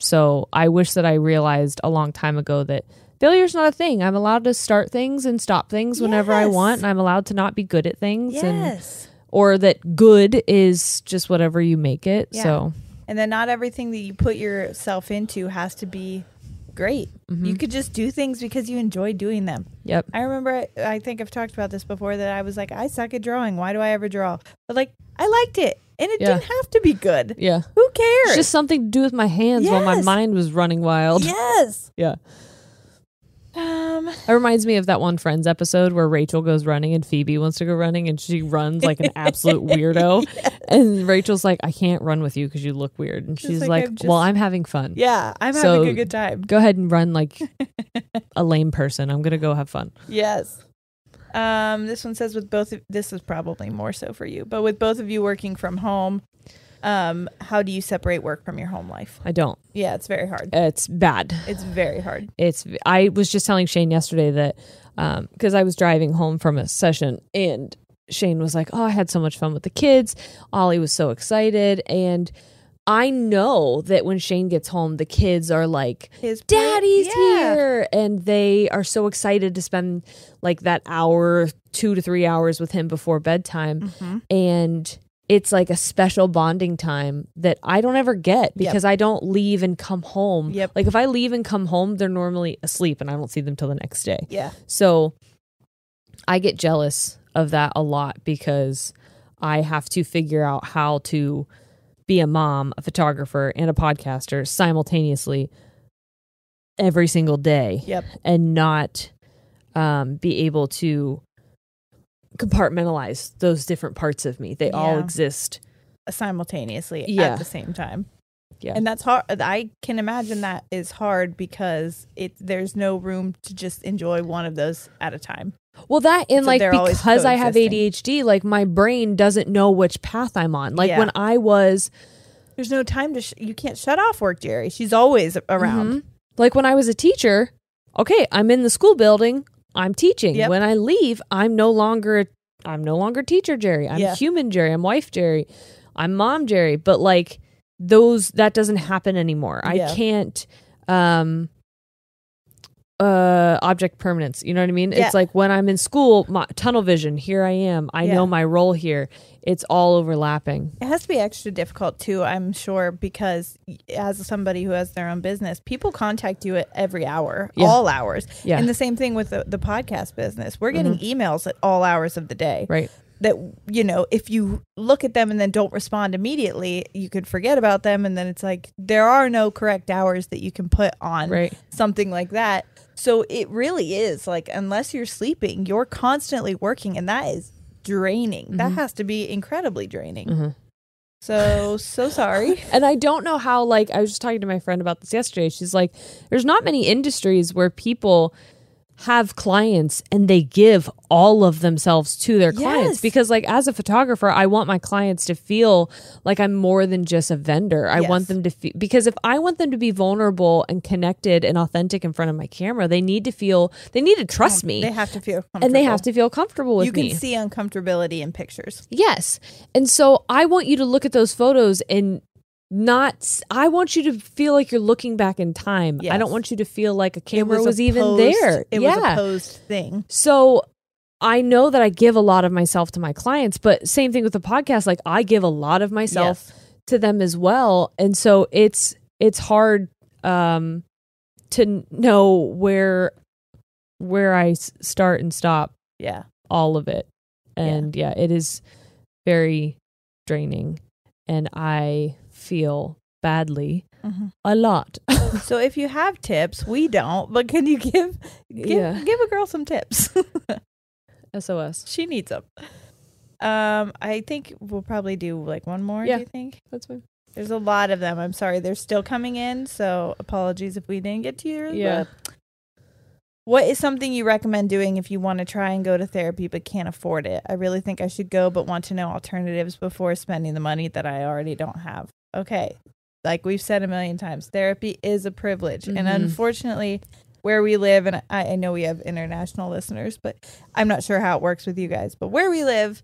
So I wish that I realized a long time ago that failure is not a thing. I'm allowed to start things and stop things whenever yes. I want, and I'm allowed to not be good at things. Yes. Or that good is just whatever you make it. Yeah. So, and then not everything that you put yourself into has to be great. Mm-hmm. You could just do things because you enjoy doing them. Yep. I remember, I think I've talked about this before, that I was like, I suck at drawing. Why do I ever draw? But like, I liked it. And it yeah. didn't have to be good. Yeah. Who cares? It's just something to do with my hands yes. while my mind was running wild. Yes. Yeah. It reminds me of that one Friends episode where Rachel goes running and Phoebe wants to go running, and she runs like an absolute weirdo. Yes. And Rachel's like, I can't run with you because you look weird. And she's like well, I'm having fun. Yeah, I'm having a good time. Go ahead and run like a lame person. I'm going to go have fun. Yes. This one says, this is probably more so for you, but with both of you working from home, how do you separate work from your home life? I don't. Yeah, it's very hard. It's bad. It's very hard. I was just telling Shane yesterday that, because I was driving home from a session, and Shane was like, oh, I had so much fun with the kids. Ollie was so excited. And I know that when Shane gets home, the kids are like, Daddy's yeah. here. And they are so excited to spend like that hour, 2 to 3 hours with him before bedtime. Mm-hmm. And it's like a special bonding time that I don't ever get because yep. I don't leave and come home. Yep. Like if I leave and come home, they're normally asleep and I don't see them till the next day. Yeah. So I get jealous of that a lot because I have to figure out how to be a mom, a photographer, and a podcaster simultaneously every single day. Yep. And not be able to compartmentalize those different parts of me. They yeah. all exist simultaneously yeah. at the same time. Yeah. And that's hard. I can imagine that is hard because there's no room to just enjoy one of those at a time. Well, that and so like, because I have ADHD, like my brain doesn't know which path I'm on. Like yeah. when I was, there's no time to you can't shut off work, Jerry. She's always around. Mm-hmm. Like when I was a teacher, okay, I'm in the school building, I'm teaching. Yep. When I leave, I'm no longer teacher Jerry. I'm yeah. human Jerry. I'm wife Jerry. I'm mom Jerry. But like that doesn't happen anymore. Yeah. I can't object permanence. You know what I mean? Yeah. It's like when I'm in school, my tunnel vision, here I am. I yeah. know my role here. It's all overlapping. It has to be extra difficult too, I'm sure, because as somebody who has their own business, people contact you at every hour, yeah. all hours. Yeah. And the same thing with the podcast business. We're getting mm-hmm. emails at all hours of the day. Right. That, you know, if you look at them and then don't respond immediately, you could forget about them. And then it's like, there are no correct hours that you can put on right. something like that. So it really is like, unless you're sleeping, you're constantly working, and that is draining. Mm-hmm. That has to be incredibly draining. Mm-hmm. So sorry. And I don't know how, like, I was just talking to my friend about this yesterday. She's like, there's not many industries where people have clients and they give all of themselves to their clients yes. because like as a photographer, I want my clients to feel like I'm more than just a vendor. I yes. want them to feel, because if I want them to be vulnerable and connected and authentic in front of my camera, they need to trust me. They have to feel comfortable. And they have to feel comfortable with me. You can see uncomfortability in pictures. Yes. And so I want you to look at those photos and I want you to feel like you're looking back in time. Yes. I don't want you to feel like a camera was even there. It yeah. was a posed thing. So I know that I give a lot of myself to my clients, but same thing with the podcast. Like I give a lot of myself yes. to them as well. And so it's hard to know where I start and stop. Yeah. All of it. And yeah it is very draining. And I feel badly a lot. So if you have tips, we don't, but can you give a girl some tips? SOS. She needs them. I think we'll probably do like one more, do you think? That's fine. There's a lot of them. I'm sorry. They're still coming in, so apologies if we didn't get to you. Yeah. What is something you recommend doing if you want to try and go to therapy but can't afford it? I really think I should go but want to know alternatives before spending the money that I already don't have. Okay. Like we've said a million times, therapy is a privilege. Mm-hmm. And unfortunately, where we live, and I know we have international listeners, but I'm not sure how it works with you guys, but where we live,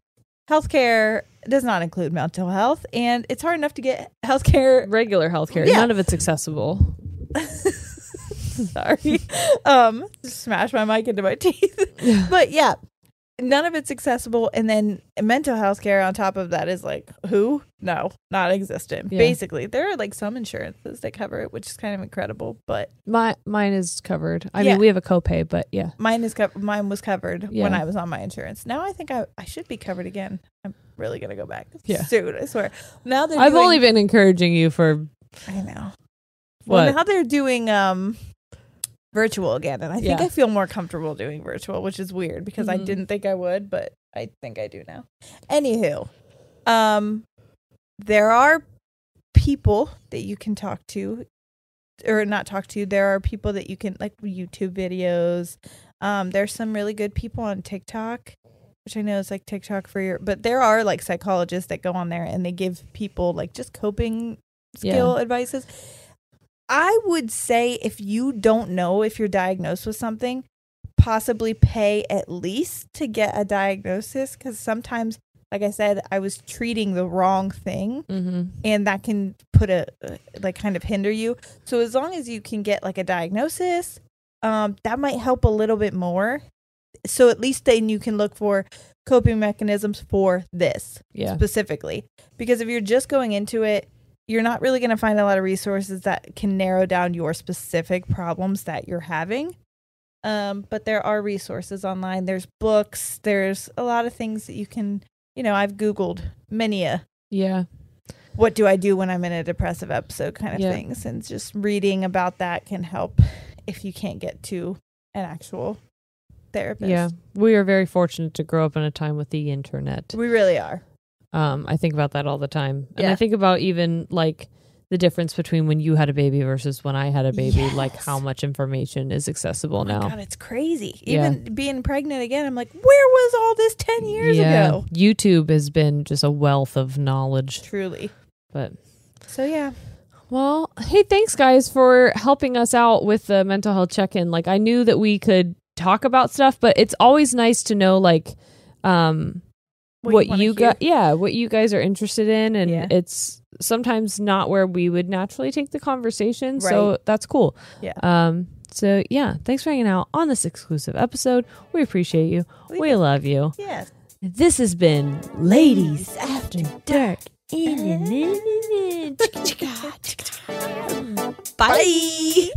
healthcare does not include mental health, and it's hard enough to get healthcare. Regular healthcare. Yeah. None of it's accessible. Sorry. Smash my mic into my teeth. Yeah. But yeah, none of it's accessible. And then mental health care on top of that is like, who? No, not existent. Yeah. Basically, there are like some insurances that cover it, which is kind of incredible. But mine is covered. I mean, we have a copay, but yeah. Mine was covered when I was on my insurance. Now I think I should be covered again. I'm really going to go back soon, I swear. Now I've only been encouraging you for... I know. Well, now they're doing... virtual again, and I think I feel more comfortable doing virtual, which is weird because I didn't think I would, but I think I do now. Anywho, there are people that you can talk to, or not talk to. There are people that you can, like, YouTube videos. There's some really good people on TikTok, which I know is like TikTok for your, but there are like psychologists that go on there and they give people like just coping skill advices. I would say if you don't know if you're diagnosed with something, possibly pay at least to get a diagnosis, because sometimes, like I said, I was treating the wrong thing, and that can put a like kind of hinder you. So as long as you can get like a diagnosis, that might help a little bit more. So at least then you can look for coping mechanisms for this specifically, because if you're just going into it, you're not really going to find a lot of resources that can narrow down your specific problems that you're having. But there are resources online. There's books. There's a lot of things that you can, you know, I've Googled many a what do I do when I'm in a depressive episode kind of things. And just reading about that can help if you can't get to an actual therapist. Yeah, we are very fortunate to grow up in a time with the internet. We really are. I think about that all the time. And I think about even like the difference between when you had a baby versus when I had a baby, like how much information is accessible now. God, it's crazy. Even being pregnant again, I'm like, where was all this 10 years ago? YouTube has been just a wealth of knowledge. Truly. But so, yeah. Well, hey, thanks guys for helping us out with the mental health check-in. Like I knew that we could talk about stuff, but it's always nice to know like, what you got, what you guys are interested in, and it's sometimes not where we would naturally take the conversation, so that's cool. So thanks for hanging out on this exclusive episode. We appreciate you. We love you. This has been Ladies After Dark. Bye.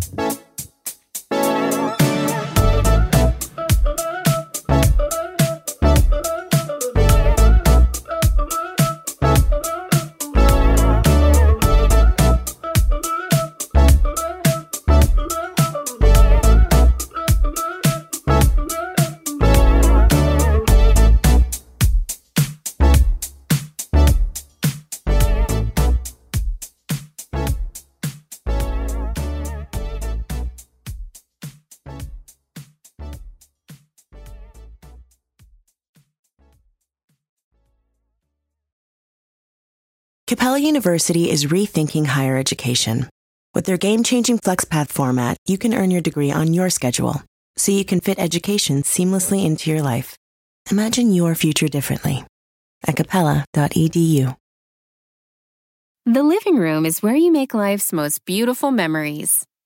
Capella University is rethinking higher education. With their game-changing FlexPath format, you can earn your degree on your schedule, so you can fit education seamlessly into your life. Imagine your future differently at capella.edu. The living room is where you make life's most beautiful memories,